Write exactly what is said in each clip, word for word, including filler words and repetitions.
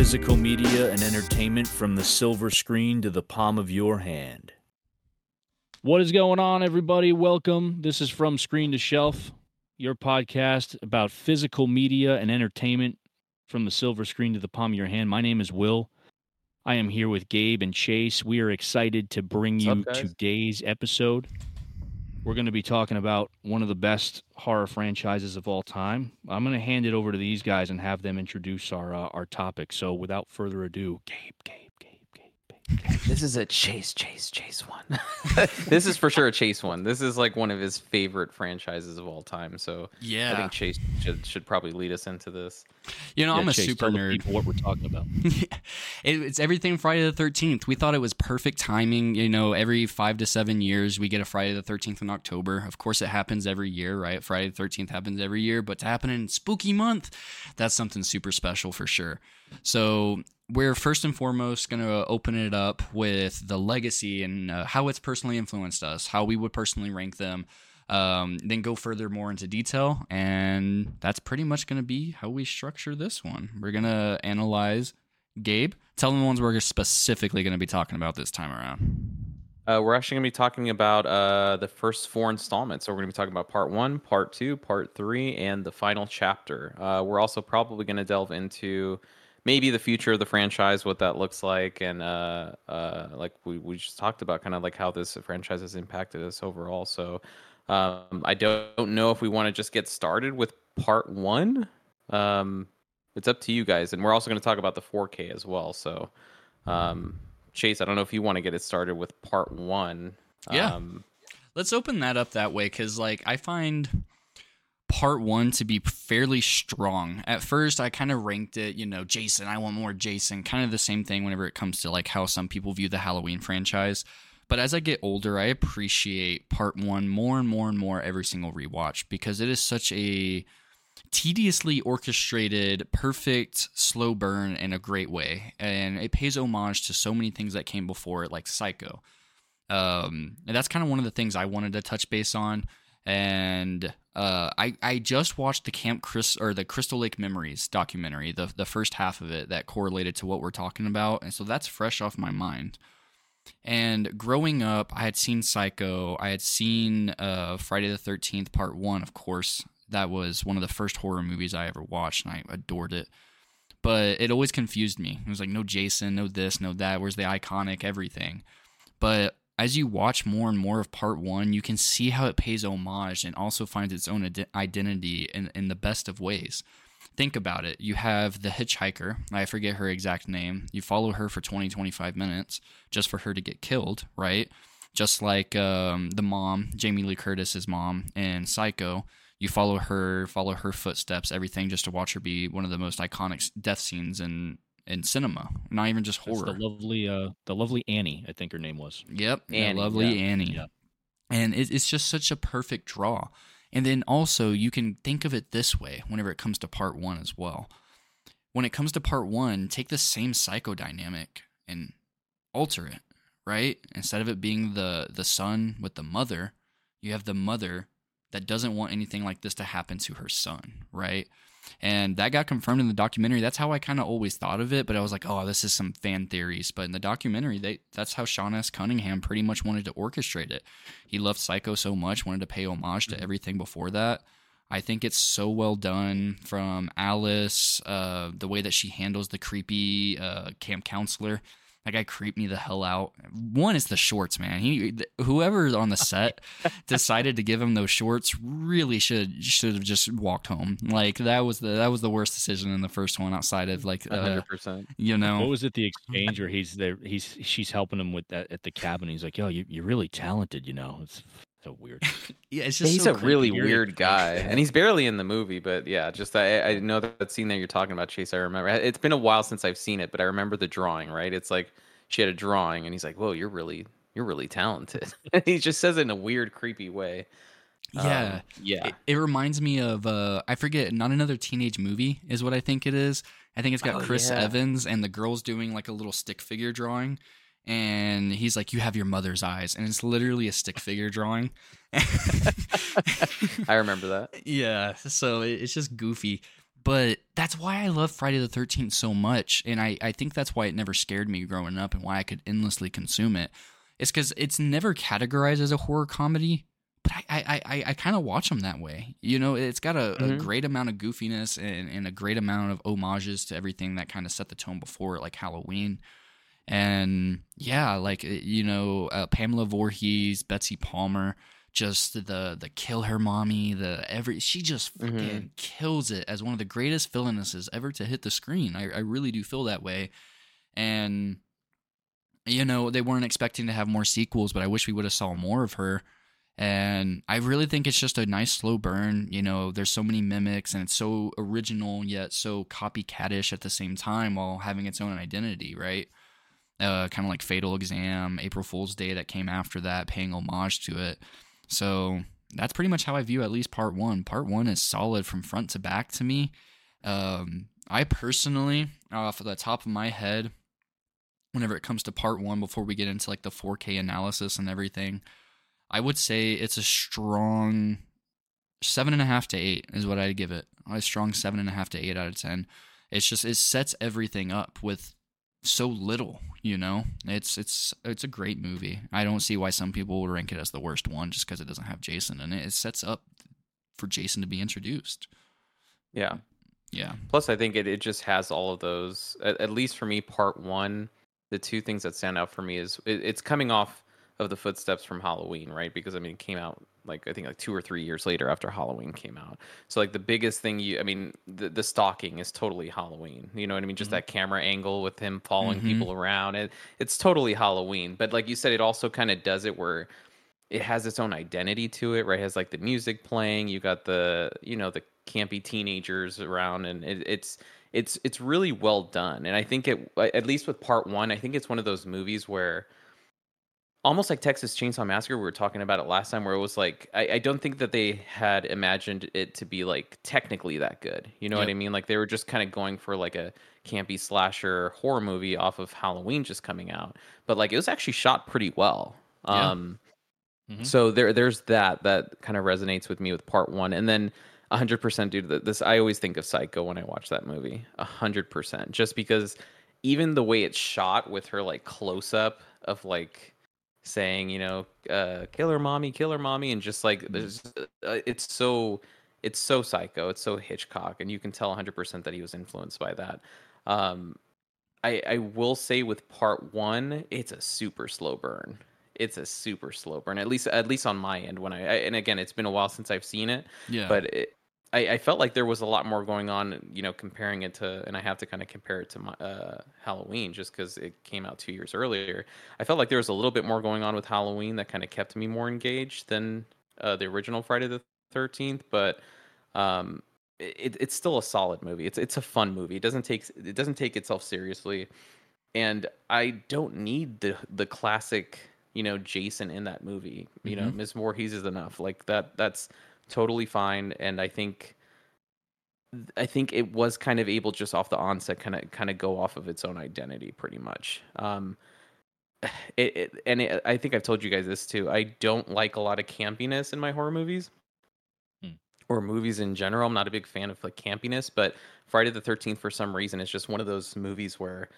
physical media and entertainment from the silver screen to the palm of your hand. What is going on, everybody? Welcome. This is From Screen to Shelf, your podcast about physical media and entertainment from the silver screen to the palm of your hand. My name is Will. I am here with Gabe and Chase. We are excited to bring you okay. today's episode. We're going to be talking about one of the best horror franchises of all time. I'm going to hand it over to these guys and have them introduce our uh, our topic. So without further ado, Gabe, Gabe, Gabe, Gabe, Gabe. This is a Chase, Chase, Chase one. This is for sure a Chase one. This is like one of his favorite franchises of all time. So yeah. I think Chase should, should probably lead us into this. You know, yeah, I'm a Chase, super nerd. What we're talking about. it, it's everything Friday the thirteenth. We thought it was perfect timing. You know, every five to seven years, we get a Friday the thirteenth in October. Of course, it happens every year, right? Friday the thirteenth happens every year, but to happen in spooky month, that's something super special for sure. So we're first and foremost going to open it up with the legacy and uh, how it's personally influenced us, how we would personally rank them. Um, then go further more into detail, and that's pretty much going to be how we structure this one. We're going to analyze. Gabe, tell them the ones we're specifically going to be talking about this time around. Uh, we're actually going to be talking about uh, the first four installments. So we're going to be talking about part one, part two, part three, and the final chapter. Uh, we're also probably going to delve into maybe the future of the franchise, what that looks like, and uh, uh, like we, we just talked about, kind of like how this franchise has impacted us overall. So Um, I don't know if we want to just get started with part one. Um, it's up to you guys. And we're also going to talk about the four K as well. So, um, Chase, I don't know if you want to get it started with part one. Yeah. Um, Let's open that up that way. Cause like I find part one to be fairly strong. At first I kind of ranked it, you know, Jason, I want more Jason, kind of the same thing whenever it comes to like how some people view the Halloween franchise. But as I get older, I appreciate part one more and more and more every single rewatch because it is such a tediously orchestrated, perfect slow burn in a great way. And it pays homage to so many things that came before it, like Psycho. Um, and that's kind of one of the things I wanted to touch base on. And uh, I, I just watched the Camp Chris or the Crystal Lake Memories documentary, the, the first half of it that correlated to what we're talking about. And so that's fresh off my mind. And growing up, I had seen Psycho. I had seen uh, Friday the thirteenth Part one, of course. That was one of the first horror movies I ever watched, and I adored it. But it always confused me. It was like, no Jason, no this, no that. Where's the iconic everything? But as you watch more and more of Part one, you can see how it pays homage and also finds its own ad- identity in, in the best of ways. Think about it. You have the hitchhiker. I forget her exact name. You follow her for twenty, twenty-five minutes just for her to get killed, right? Just like um, the mom, Jamie Lee Curtis's mom in Psycho. You follow her, follow her footsteps, everything just to watch her be one of the most iconic death scenes in, in cinema. Not even just horror. That's the lovely, uh, the lovely Annie, I think her name was. Yep, Annie, the lovely yeah. Annie. Yeah. And it, it's just such a perfect draw. And then also, you can think of it this way whenever it comes to part one as well. When it comes to part one, take the same Psycho dynamic and alter it, right? Instead of it being the, the son with the mother, you have the mother that doesn't want anything like this to happen to her son, right? And that got confirmed in the documentary. That's how I kind of always thought of it, but I was like, oh, this is some fan theories. But in the documentary, they, that's how Sean S. Cunningham pretty much wanted to orchestrate it. He loved Psycho so much, wanted to pay homage to everything before that. I think it's so well done, from Alice, uh, the way that she handles the creepy uh, camp counselor. That guy creeped me the hell out. One is the shorts, man. He, whoever on the set decided to give him those shorts really should should have just walked home. Like that was the that was the worst decision in the first one. Outside of like uh, one hundred percent. You know, what was it? The exchange where he's there. He's she's helping him with that at the cabin. He's like, "Yo, you, you're really talented. You know, it's so weird." Yeah, it's just he's so a creepy. Really weird guy, and he's barely in the movie. But yeah, just I, I know that scene that you're talking about, Chase. I remember it's been a while since I've seen it, but I remember the drawing. Right, it's like she had a drawing, and he's like, "Whoa, you're really, you're really talented." And he just says it in a weird, creepy way. Yeah, um, yeah. It, it reminds me of uh, I forget. Not Another Teenage Movie is what I think it is. I think it's got oh, Chris yeah. Evans, and the girl's doing like a little stick figure drawing. And he's like, "You have your mother's eyes," and it's literally a stick figure drawing. I remember that. Yeah, so it's just goofy. But that's why I love Friday the thirteenth so much, and I, I think that's why it never scared me growing up and why I could endlessly consume it. It's because it's never categorized as a horror comedy, but I I, I, I kind of watch them that way. You know, it's got a, mm-hmm. a great amount of goofiness and, and a great amount of homages to everything that kind of set the tone before, like Halloween. And yeah, like, you know, uh, Pamela Voorhees, Betsy Palmer, just the the kill her mommy, the every she just fucking mm-hmm. kills it as one of the greatest villainesses ever to hit the screen. I, I really do feel that way. And, you know, they weren't expecting to have more sequels, but I wish we would have saw more of her. And I really think it's just a nice slow burn. You know, there's so many mimics and it's so original yet so copycatish at the same time while having its own identity, right? Uh, kind of like Fatal Exam, April Fool's Day that came after that, paying homage to it. So that's pretty much how I view at least part one. Part one is solid from front to back to me. Um, I personally, off of the top of my head, whenever it comes to part one, before we get into like the four K analysis and everything, I would say it's a strong seven and a half to eight is what I'd give it. A strong seven and a half to eight out of ten. It's just, it sets everything up with so little, you know. It's it's it's a great movie. I don't see why some people would rank it as the worst one just because it doesn't have Jason in it. It sets up for Jason to be introduced. Yeah, yeah. Plus, I think it, it just has all of those. At, at least for me, part one, the two things that stand out for me is it, it's coming off of the footsteps from Halloween, right? Because I mean, it came out like I think like two or three years later after Halloween came out. So like the biggest thing you, I mean, the, the stalking is totally Halloween. You know what I mean? Just mm-hmm. that camera angle with him following mm-hmm. people around. It it's totally Halloween. But like you said, it also kind of does it where it has its own identity to it, right? It has like the music playing. You got the you know the campy teenagers around, and it, it's it's it's really well done. And I think it at least with part one, I think it's one of those movies where, almost like Texas Chainsaw Massacre, we were talking about it last time, where it was like, I, I don't think that they had imagined it to be like technically that good. You know yep. what I mean? Like they were just kind of going for like a campy slasher horror movie off of Halloween just coming out. But like it was actually shot pretty well. Yeah. Um, mm-hmm. So there, there's that that kind of resonates with me with part one. And then one hundred percent due to this, I always think of Psycho when I watch that movie. one hundred percent. Just because even the way it's shot with her like close up of like, saying, you know, uh, "Killer mommy, killer mommy," and just like there's, uh, it's so, it's so Psycho, it's so Hitchcock, and you can tell one hundred percent that he was influenced by that. Um, I, I will say with part one, it's a super slow burn. It's a super slow burn, at least at least on my end. When I, I and again, it's been a while since I've seen it, yeah. But it, I, I felt like there was a lot more going on, you know, comparing it to, and I have to kind of compare it to my, uh, Halloween just because it came out two years earlier. I felt like there was a little bit more going on with Halloween that kind of kept me more engaged than uh, the original Friday the thirteenth. But um, it, it's still a solid movie. It's it's a fun movie. It doesn't take it doesn't take itself seriously, and I don't need the the classic, you know, Jason in that movie. You mm-hmm. know, Miz Voorhees is enough. Like that. That's totally fine, and I think I think it was kind of able just off the onset kind of kind of go off of its own identity pretty much. Um, it, it and it, I think I've told you guys this too. I don't like a lot of campiness in my horror movies hmm. or movies in general. I'm not a big fan of like campiness, but Friday the thirteenth for some reason is just one of those movies where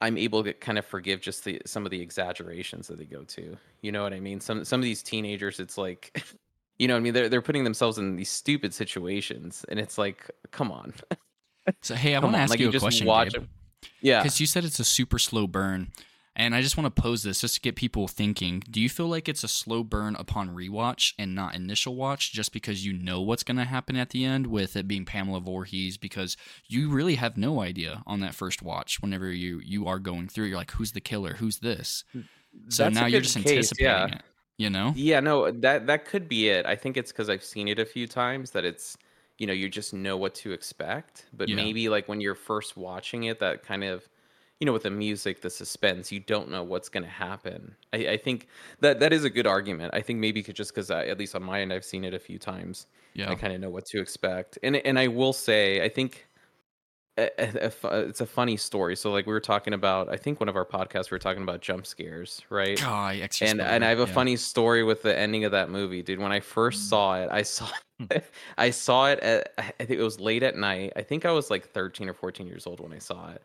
I'm able to kind of forgive just the some of the exaggerations that they go to. You know what I mean? Some some of these teenagers, it's like. You know what I mean? They're, they're putting themselves in these stupid situations, and it's like, come on. So, hey, I want to ask like, you a question, Gabe. Yeah. Because you said it's a super slow burn, and I just want to pose this just to get people thinking. Do you feel like it's a slow burn upon rewatch and not initial watch just because you know what's going to happen at the end with it being Pamela Voorhees? Because you really have no idea on that first watch whenever you, you are going through. You're like, who's the killer? Who's this? So that's now you're just case, anticipating yeah. it. You know? Yeah, no, that that could be it. I think it's because I've seen it a few times that it's, you know, you just know what to expect. But yeah. maybe like when you're first watching it, that kind of, you know, with the music, the suspense, you don't know what's going to happen. I, I think that that is a good argument. I think maybe just because at least on my end, I've seen it a few times. Yeah, I kind of know what to expect. And and I will say, I think a, a, it's a funny story. So like we were talking about, I think one of our podcasts, we were talking about jump scares, right? Oh, and scary, and I have a yeah. funny story with the ending of that movie, dude. When I first saw it, I saw it, I saw it at, I think it was late at night. I think I was like thirteen or fourteen years old when I saw it.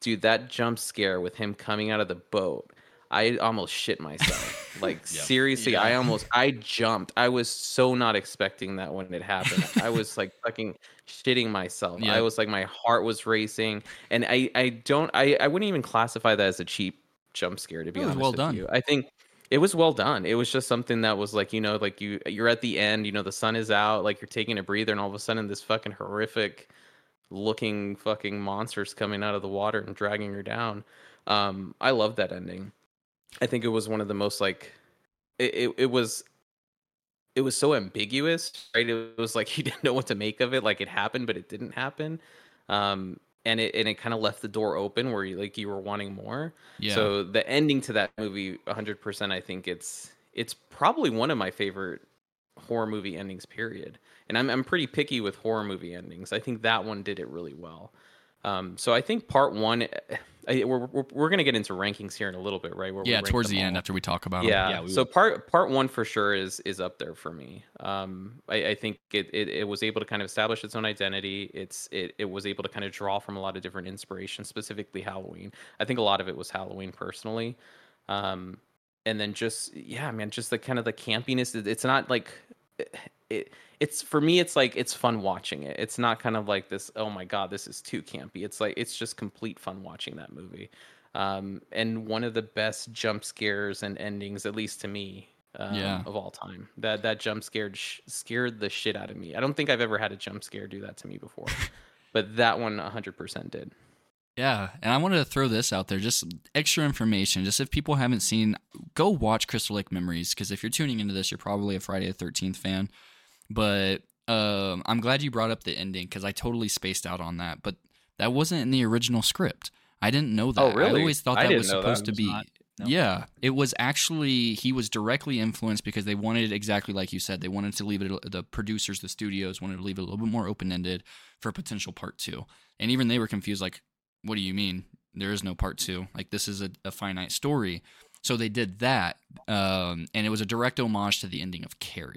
Dude, that jump scare with him coming out of the boat, I almost shit myself. Like yeah. seriously, yeah. I almost, I jumped. I was so not expecting that when it happened. I was like fucking shitting myself. Yeah. I was like, my heart was racing, and I, I don't, I, I wouldn't even classify that as a cheap jump scare, to be honest with you. I think it was well done. It was just something that was like, you know, like you, you're at the end, you know, the sun is out, like you're taking a breather, and all of a sudden this fucking horrific looking fucking monster's coming out of the water and dragging her down. Um, I love that ending. I think it was one of the most like, it, it, it was, it was so ambiguous, right? It was like you didn't know what to make of it. Like it happened, but it didn't happen. Um, and it and it kind of left the door open where you like you were wanting more. Yeah. So the ending to that movie, one hundred percent, I think it's it's probably one of my favorite horror movie endings. Period. And I'm I'm pretty picky with horror movie endings. I think that one did it really well. Um, so I think part one, I, we're, we're we're gonna get into rankings here in a little bit, right? Where yeah, we towards the all. end after we talk about yeah. it. Yeah. So part part one for sure is is up there for me. Um, I, I think it, it it was able to kind of establish its own identity. It's it it was able to kind of draw from a lot of different inspirations, specifically Halloween. I think a lot of it was Halloween personally, um, and then just yeah, man, just the kind of the campiness. It, it's not like. It, It, it's for me, it's like it's fun watching it. It's not kind of like this, oh my God, this is too campy. It's like it's just complete fun watching that movie. Um, and one of the best jump scares and endings, at least to me, um, yeah. of all time. That that jump scared sh- scared the shit out of me. I don't think I've ever had a jump scare do that to me before, but that one one hundred percent did. Yeah, and I wanted to throw this out there, just extra information, just if people haven't seen, go watch Crystal Lake Memories, because if you're tuning into this, you're probably a Friday the thirteenth fan. But um, I'm glad you brought up the ending because I totally spaced out on that. But that wasn't in the original script. I didn't know that. Oh, really? I always thought I that was supposed that. to be. Not, no. Yeah, it was actually he was directly influenced because they wanted exactly like you said. They wanted to leave it. The producers, the studios wanted to leave it a little bit more open ended for potential part two. And even they were confused. Like, what do you mean? There is no part two. Like this is a, a finite story. So they did that, um, and it was a direct homage to the ending of Carrie.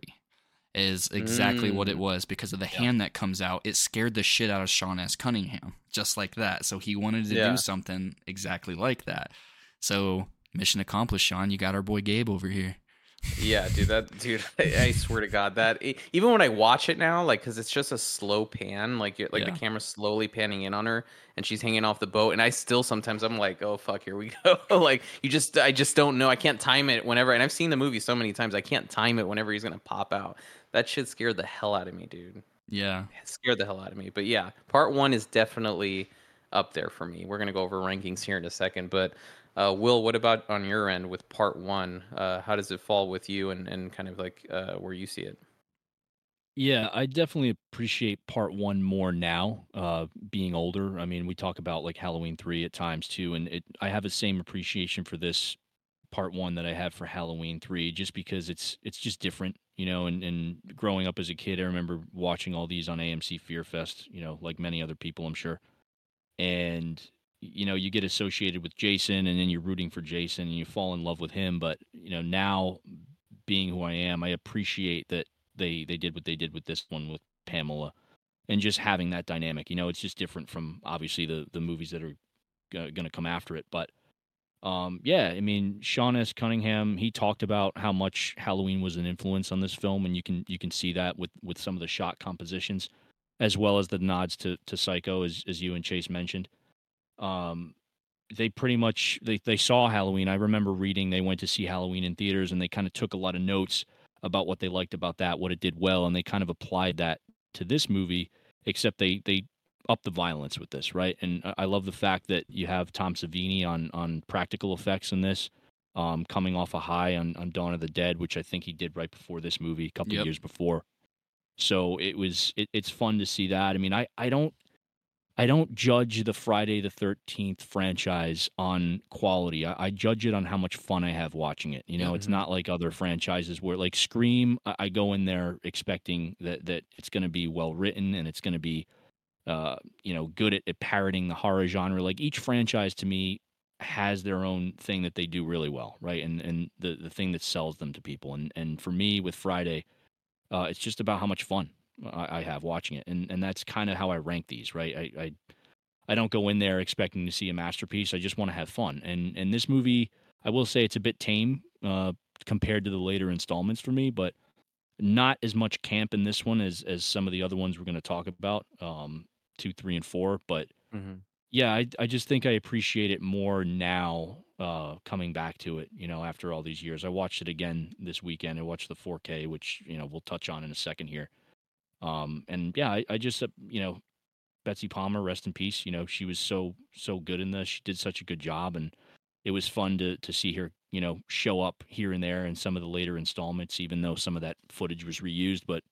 Is exactly mm. what it was because of the yeah. hand that comes out. It scared the shit out of Sean S. Cunningham, just like that. So he wanted to yeah. do something exactly like that. So mission accomplished, Sean. You got our boy Gabe over here. Yeah, dude, that dude. I, I swear to God, that it, even when I watch it now, like, because it's just a slow pan, like, you're, like yeah. the camera's slowly panning in on her, and she's hanging off the boat. And I still sometimes I'm like, oh fuck, here we go. Like, you just, I just don't know. I can't time it whenever. And I've seen the movie so many times, I can't time it whenever he's gonna pop out. That shit scared the hell out of me, dude. Yeah, it scared the hell out of me. But yeah, part one is definitely up there for me. We're gonna go over rankings here in a second, but. Uh, Will, what about on your end with part one? Uh, how does it fall with you and, and kind of like uh, where you see it? Yeah, I definitely appreciate part one more now, uh, being older. I mean, we talk about like Halloween three at times too, and it, I have the same appreciation for this part one that I have for Halloween three, just because it's it's just different, you know, and, and growing up as a kid, I remember watching all these on A M C Fear Fest, you know, like many other people, I'm sure. And... you know, you get associated with Jason and then you're rooting for Jason and you fall in love with him. But, you know, now being who I am, I appreciate that they, they did what they did with this one with Pamela and just having that dynamic. You know, it's just different from obviously the, the movies that are g- going to come after it. But, um, yeah, I mean, Sean S. Cunningham, he talked about how much Halloween was an influence on this film. And you can you can see that with, with some of the shot compositions, as well as the nods to, to Psycho, as, as you and Chase mentioned. Um, they pretty much, they, they saw Halloween. I remember reading, they went to see Halloween in theaters and they kind of took a lot of notes about what they liked about that, what it did well. And they kind of applied that to this movie, except they, they upped the violence with this. Right. And I love the fact that you have Tom Savini on, on practical effects in this, um, coming off a high on, on Dawn of the Dead, which I think he did right before this movie, a couple yep. of years before. So it was, it, it's fun to see that. I mean, I, I don't, I don't judge the Friday the thirteenth franchise on quality. I, I judge it on how much fun I have watching it. You know, mm-hmm. It's not like other franchises where, like Scream, I, I go in there expecting that that it's going to be well written and it's going to be uh, you know, good at, at parroting the horror genre. Like, each franchise to me has their own thing that they do really well, right? And and the, the thing that sells them to people. And and for me with Friday, uh, it's just about how much fun I, I have watching it. And and that's kind of how I rank these, right? I, I I don't go in there expecting to see a masterpiece. I just want to have fun. And and this movie, I will say it's a bit tame uh, compared to the later installments for me, but not as much camp in this one as as some of the other ones we're going to talk about, um, two, three, and four. But mm-hmm. yeah, I I just think I appreciate it more now uh, coming back to it, you know, after all these years. I watched it again this weekend. I watched the four K, which, you know, we'll touch on in a second here. Um, and yeah, I, I just, uh, you know, Betsy Palmer, rest in peace. You know, she was so, so good in this. She did such a good job, and it was fun to, to see her, you know, show up here and there in some of the later installments, even though some of that footage was reused. But,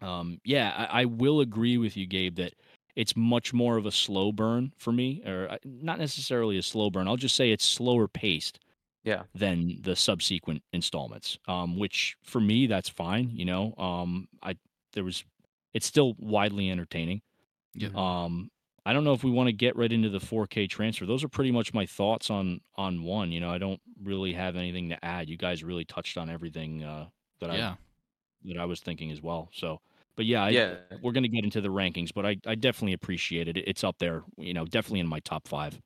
um, yeah, I, I will agree with you, Gabe, that it's much more of a slow burn for me, or not necessarily a slow burn. I'll just say it's slower paced yeah. than the subsequent installments, um, which for me, that's fine. You know, um, I, there was, it's still widely entertaining. Yeah. Um, I don't know if we want to get right into the four K transfer. Those are pretty much my thoughts on, on one. You know, I don't really have anything to add. You guys really touched on everything uh, that yeah. I that I was thinking as well. So, but yeah, I, yeah. we're going to get into the rankings, but I, I definitely appreciate it. It's up there, you know, definitely in my top five.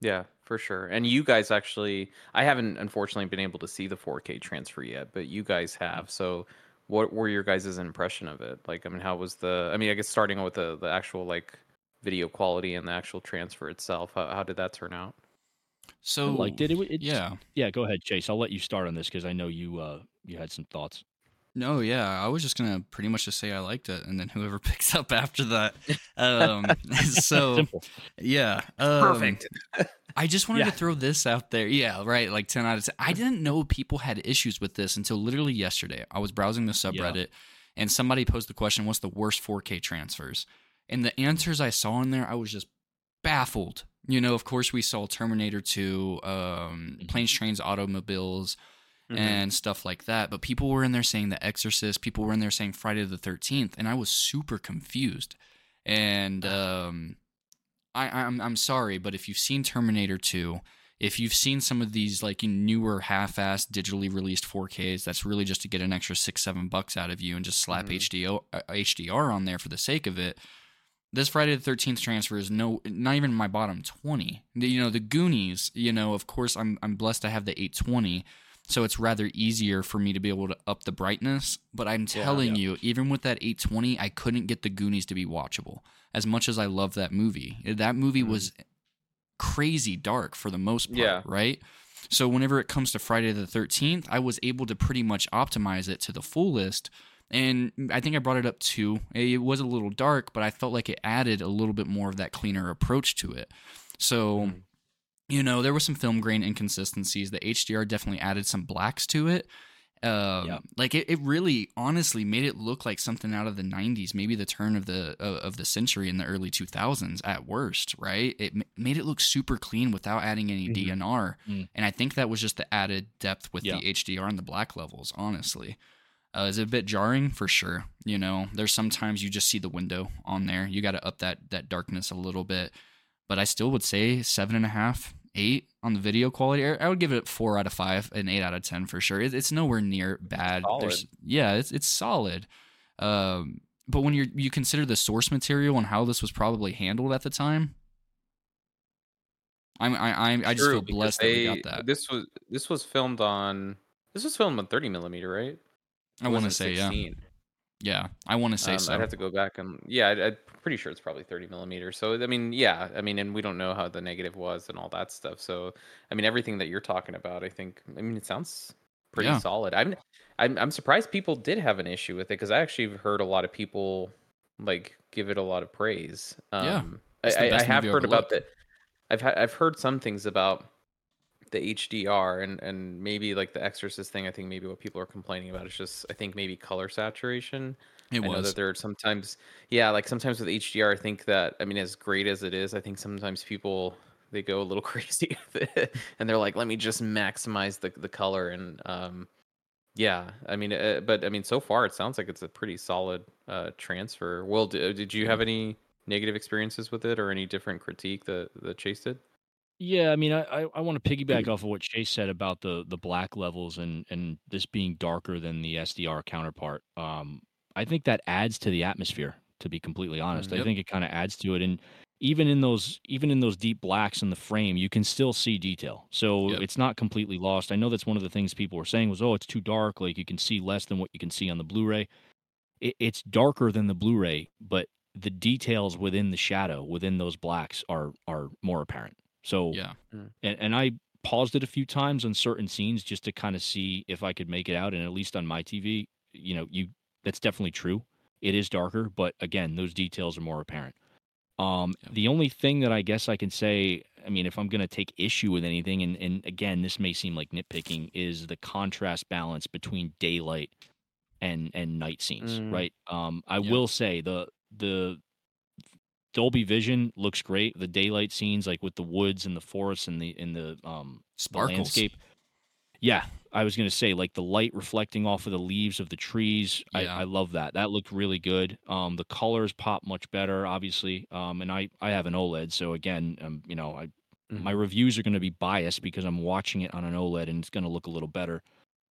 Yeah, for sure. And you guys actually, I haven't unfortunately been able to see the four K transfer yet, but you guys have. So what were your guys' impression of it? Like, I mean, how was the, I mean, I guess starting with the, the actual like video quality and the actual transfer itself, how, how did that turn out? So like, did it, it yeah. Yeah. Go ahead, Chase. I'll let you start on this, 'cause I know you, uh, you had some thoughts. No. Yeah. I was just going to pretty much just say I liked it, and then whoever picks up after that. Um, so Simple. yeah. Um, Perfect. I just wanted yeah. to throw this out there. Yeah, right. Like ten out of ten. I didn't know people had issues with this until literally yesterday. I was browsing the subreddit yeah. and somebody posed the question, what's the worst four K transfers? And the answers I saw in there, I was just baffled. You know, of course we saw Terminator two, um, Planes, Trains, Automobiles, mm-hmm. and stuff like that. But people were in there saying The Exorcist. People were in there saying Friday the thirteenth. And I was super confused. And, um... I, I'm I'm sorry, but if you've seen Terminator two, if you've seen some of these like newer half-assed digitally released four Ks, that's really just to get an extra six, seven bucks out of you and just slap mm-hmm. H D R on there for the sake of it. This Friday the thirteenth transfer is no, not even my bottom twenty. You know, the Goonies. You know, of course, I'm I'm blessed to have the eight twenty, so it's rather easier for me to be able to up the brightness. But I'm telling yeah, yeah. you, even with that eight twenty, I couldn't get the Goonies to be watchable. As much as I love that movie, that movie was crazy dark for the most part, yeah. right? So whenever it comes to Friday the thirteenth, I was able to pretty much optimize it to the fullest. And I think I brought it up too. It was a little dark, but I felt like it added a little bit more of that cleaner approach to it. So, mm. you know, there were some film grain inconsistencies. The H D R definitely added some blacks to it. Um, yep. Like it, it really honestly made it look like something out of the nineties, maybe the turn of the uh, of the century in the early two thousands at worst, right? It m- made it look super clean without adding any mm-hmm. D N R, mm-hmm. and I think that was just the added depth with yeah. the H D R and the black levels, honestly. Uh, is it a bit jarring? For sure. You know, there's sometimes you just see the window on there. You got to up that, that darkness a little bit, but I still would say seven and a half. Eight on the video quality. I would give it four out of five, an eight out of ten for sure. It's nowhere near bad. There's, yeah, it's it's solid. Um, but when you you consider the source material and how this was probably handled at the time, I'm I I, I just True, feel blessed they, that we got that. This was this was filmed on this was filmed on thirty millimeter, right? I want to say sixteen. yeah. Yeah, I want to say um, so. I'd have to go back and yeah, I, I'm pretty sure it's probably thirty millimeter. So I mean, yeah, I mean, and we don't know how the negative was and all that stuff. So I mean, everything that you're talking about, I think, I mean, it sounds pretty yeah. solid. I'm, I'm, I'm surprised people did have an issue with it, because I actually heard a lot of people like give it a lot of praise. Um, yeah, I, I have heard about that. I've had I've heard some things about the H D R and, and maybe like the Exorcist thing. I think maybe what people are complaining about is just, I think maybe color saturation. It I was. know that there are sometimes, yeah, like sometimes with H D R, I think that, I mean, as great as it is, I think sometimes people, they go a little crazy with it, and they're like, let me just maximize the, the color. And um, yeah, I mean, uh, but I mean, so far it sounds like it's a pretty solid uh, transfer. Will, did you have any negative experiences with it or any different critique that, that Chase did? Yeah, I mean, I, I, I want to piggyback off of what Chase said about the the black levels and, and this being darker than the S D R counterpart. Um, I think that adds to the atmosphere, to be completely honest. Yep. I think it kind of adds to it. And even in those even in those deep blacks in the frame, you can still see detail. So yep. It's not completely lost. I know that's one of the things people were saying was, oh, it's too dark. Like, you can see less than what you can see on the Blu-ray. It, it's darker than the Blu-ray, but the details within the shadow, within those blacks, are are more apparent. So, yeah. and, and I paused it a few times on certain scenes just to kind of see if I could make it out. And at least on my T V, you know, you that's definitely true. It is darker, but again, those details are more apparent. Um, yeah. The only thing that I guess I can say, I mean, if I'm going to take issue with anything, and, and again, this may seem like nitpicking, is the contrast balance between daylight and, and night scenes, mm. right? Um, I yeah. will say the the... Dolby Vision looks great. The daylight scenes, like with the woods and the forests and the in the um sparkles. The landscape. Yeah, I was gonna say like the light reflecting off of the leaves of the trees. Yeah. I, I love that. That looked really good. Um, the colors pop much better, obviously. Um, and I, I have an OLED, so again, um, you know, I mm-hmm. my reviews are gonna be biased because I'm watching it on an OLED and it's gonna look a little better.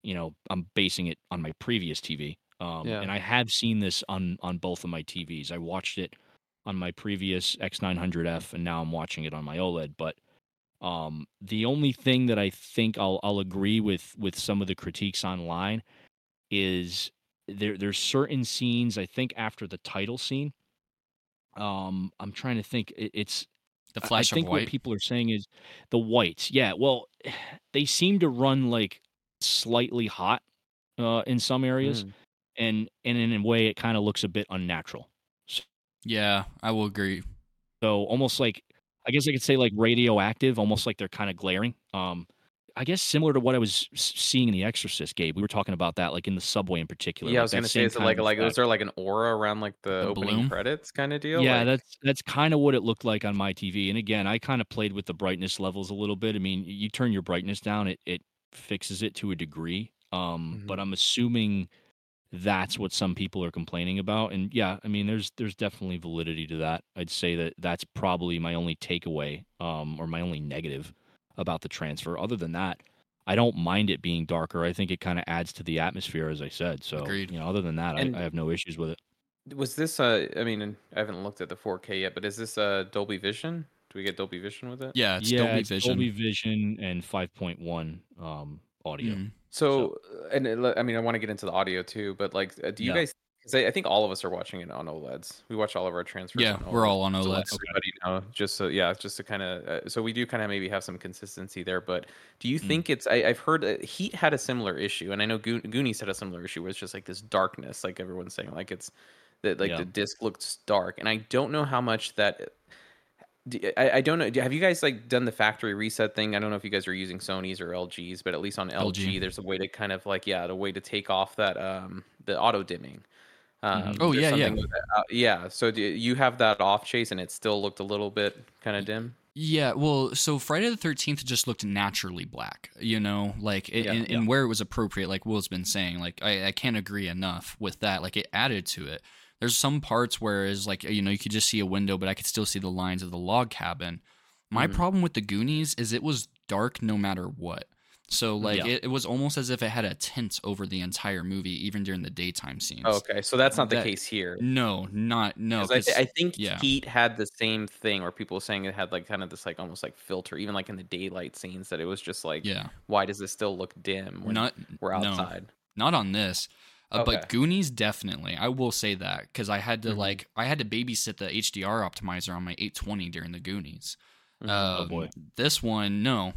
You know, I'm basing it on my previous T V. Um, yeah. and I have seen this on on both of my T Vs. I watched it on my previous X nine hundred F, and now I'm watching it on my OLED. But um, the only thing that I think I'll I'll agree with with some of the critiques online is there there's certain scenes. I think after the title scene, um, I'm trying to think. It, it's the flash I, I think of white. What people are saying is the whites. Yeah, well, they seem to run like slightly hot uh, in some areas, mm. and and in a way, it kind of looks a bit unnatural. Yeah, I will agree. So almost like, I guess I could say like radioactive, almost like they're kind of glaring. Um, I guess similar to what I was seeing in The Exorcist, Gabe. We were talking about that, like in the subway in particular. Yeah, like I was going to say, is it like, like is there like an aura around like the, the opening bloom? Credits kind of deal? Yeah, like... that's that's kind of what it looked like on my T V. And again, I kind of played with the brightness levels a little bit. I mean, you turn your brightness down, it, it fixes it to a degree. Um, mm-hmm. But I'm assuming... that's what some people are complaining about. And yeah, I mean, there's there's definitely validity to that. I'd say that that's probably my only takeaway um, or my only negative about the transfer. Other than that, I don't mind it being darker. I think it kind of adds to the atmosphere, as I said. So, Agreed. You know, other than that, I, I have no issues with it. Was this, uh, I mean, I haven't looked at the four K yet, but is this uh, Dolby Vision? Do we get Dolby Vision with it? Yeah, it's yeah, Dolby it's Vision. Dolby Vision and five point one um, audio. Mm-hmm. So, so, and it, I mean, I want to get into the audio too, but like, do you yeah. guys, because I, I think all of us are watching it on OLEDs. We watch all of our transfers. Yeah, on we're all on OLEDs. So okay. Everybody know, just so, yeah, just to kind of, uh, so we do kind of maybe have some consistency there, but do you mm. think it's, I, I've heard uh, Heat had a similar issue, and I know Go- Goonies had a similar issue where it's just like this darkness, like everyone's saying, like it's, that like yeah. the disc looks dark. And I don't know how much that... I, I don't know. Have you guys like done the factory reset thing? I don't know if you guys are using Sony's or L G's, but at least on L G, L G. There's a way to kind of like, yeah, the way to take off that, um, the auto dimming. Um, oh yeah. Yeah. Uh, yeah. So do you have that off, Chase, and it still looked a little bit kind of dim? Yeah. Well, so Friday the thirteenth just looked naturally black, you know, like it, yeah, and, yeah. and where it was appropriate, like Will's been saying, like, I, I can't agree enough with that. Like it added to it. There's some parts where it's like, you know, you could just see a window, but I could still see the lines of the log cabin. My mm. problem with the Goonies is it was dark no matter what. So, like, yeah. it, it was almost as if it had a tint over the entire movie, even during the daytime scenes. Oh, okay, so that's not the that, case here. No, not, no. Cause cause, I, I think yeah. Heat had the same thing where people were saying it had, like, kind of this, like, almost, like, filter, even, like, in the daylight scenes, that it was just, like, yeah. why does this still look dim when not, we're outside? No, not on this. Uh, okay. But Goonies, definitely. I will say that because I had to mm-hmm. like I had to babysit the H D R optimizer on my eight twenty during the Goonies. Mm-hmm. Uh, oh boy. This one, no,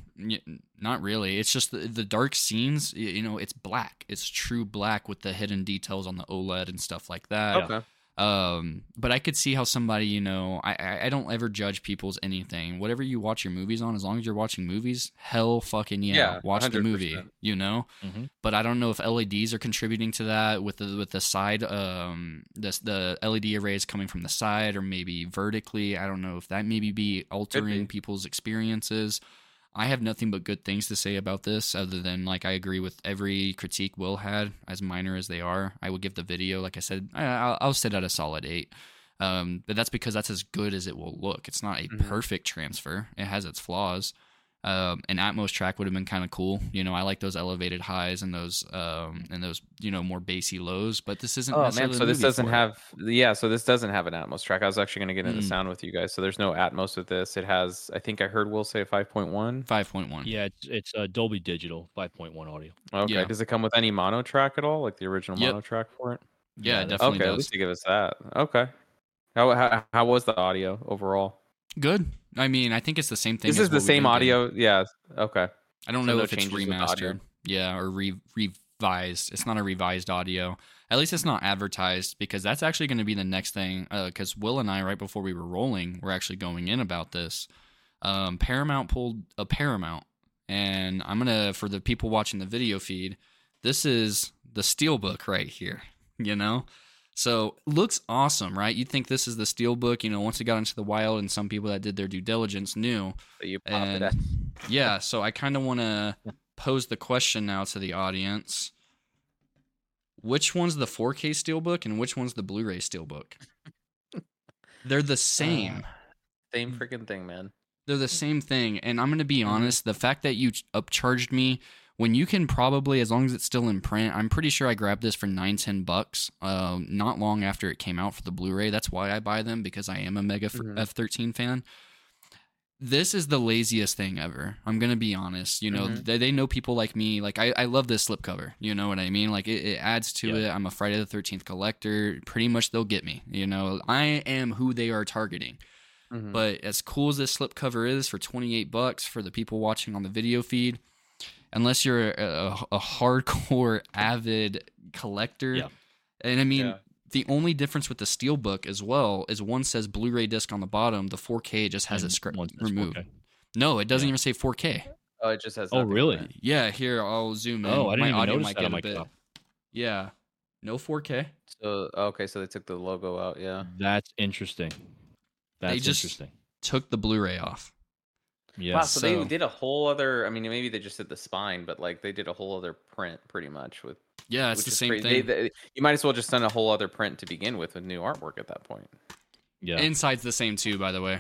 not really. It's just the, the dark scenes. You know, it's black. It's true black with the hidden details on the OLED and stuff like that. Okay. Um, but I could see how somebody, you know, I, I don't ever judge people's anything. Whatever you watch your movies on, as long as you're watching movies, hell fucking yeah, yeah watch one hundred percent. The movie, you know? Mm-hmm. But I don't know if L E Ds are contributing to that with the, with the side, um, this, the L E D arrays coming from the side or maybe vertically. I don't know if that maybe be altering be. people's experiences. I have nothing but good things to say about this other than, like, I agree with every critique Will had, as minor as they are. I would give the video, like I said, I'll, I'll sit at a solid eight. Um, but that's because that's as good as it will look. It's not a mm-hmm. perfect transfer. It has its flaws. Um, an Atmos track would have been kind of cool. You know, I like those elevated highs and those um, and those, you know, more bassy lows. But this isn't. Oh man, so this doesn't have. It. Yeah, so this doesn't have an Atmos track. I was actually going to get into mm. sound with you guys. So there's no Atmos with this. It has. I think I heard Will say five point one. five point one. Yeah, it's it's uh, Dolby Digital five point one audio. Okay. Yeah. Does it come with any mono track at all? Like the original yep. mono track for it? Yeah, yeah it definitely. Okay, does. At least they give us that. Okay. How how how was the audio overall? Good. I mean, I think it's the same thing. This is the same audio. Doing. Yeah. Okay. I don't so know no if it's remastered. Yeah. Or re- revised. It's not a revised audio. At least it's not advertised, because that's actually going to be the next thing. Because uh, Will and I, right before we were rolling, were actually going in about this. Um, Paramount pulled a Paramount. And I'm going to, for the people watching the video feed, this is the Steelbook right here, you know? So looks awesome, right? You'd think this is the Steelbook, you know, once it got into the wild and some people that did their due diligence knew. So you pop and, it at. Yeah, so I kind of want to pose the question now to the audience. Which one's the four K Steelbook and which one's the Blu-ray Steelbook? They're the same. Uh, same freaking thing, man. They're the same thing. And I'm going to be honest, the fact that you upcharged me when you can probably, as long as it's still in print, I'm pretty sure I grabbed this for nine, ten bucks. Uh, not long after it came out for the Blu-ray. That's why I buy them, because I am a mega mm-hmm. F thirteen fan. This is the laziest thing ever. I'm gonna be honest. You know, mm-hmm. they, they know people like me. Like I, I love this slipcover. You know what I mean? Like it, it adds to yeah. it. I'm a Friday the thirteenth collector. Pretty much, they'll get me. You know, I am who they are targeting. Mm-hmm. But as cool as this slipcover is for twenty-eight bucks for the people watching on the video feed. Unless you're a, a, a hardcore, avid collector. Yeah. And I mean, yeah. the only difference with the Steelbook as well is one says Blu-ray disc on the bottom. The four K just has and it scri- removed. four K. No, it doesn't yeah. even say four K. Oh, it just has Oh, really? Yeah, here, I'll zoom in. Oh, I didn't my even audio notice might that on my bit. Top. Yeah. No four K. So okay, so they took the logo out, yeah. That's interesting. That's they just interesting. Took the Blu-ray off. Yeah. Wow, so, so they did a whole other. I mean, maybe they just did the spine, but like they did a whole other print, pretty much. With yeah, it's the same crazy. thing. They, they, you might as well just send a whole other print to begin with, with new artwork at that point. Yeah, inside's the same too, by the way.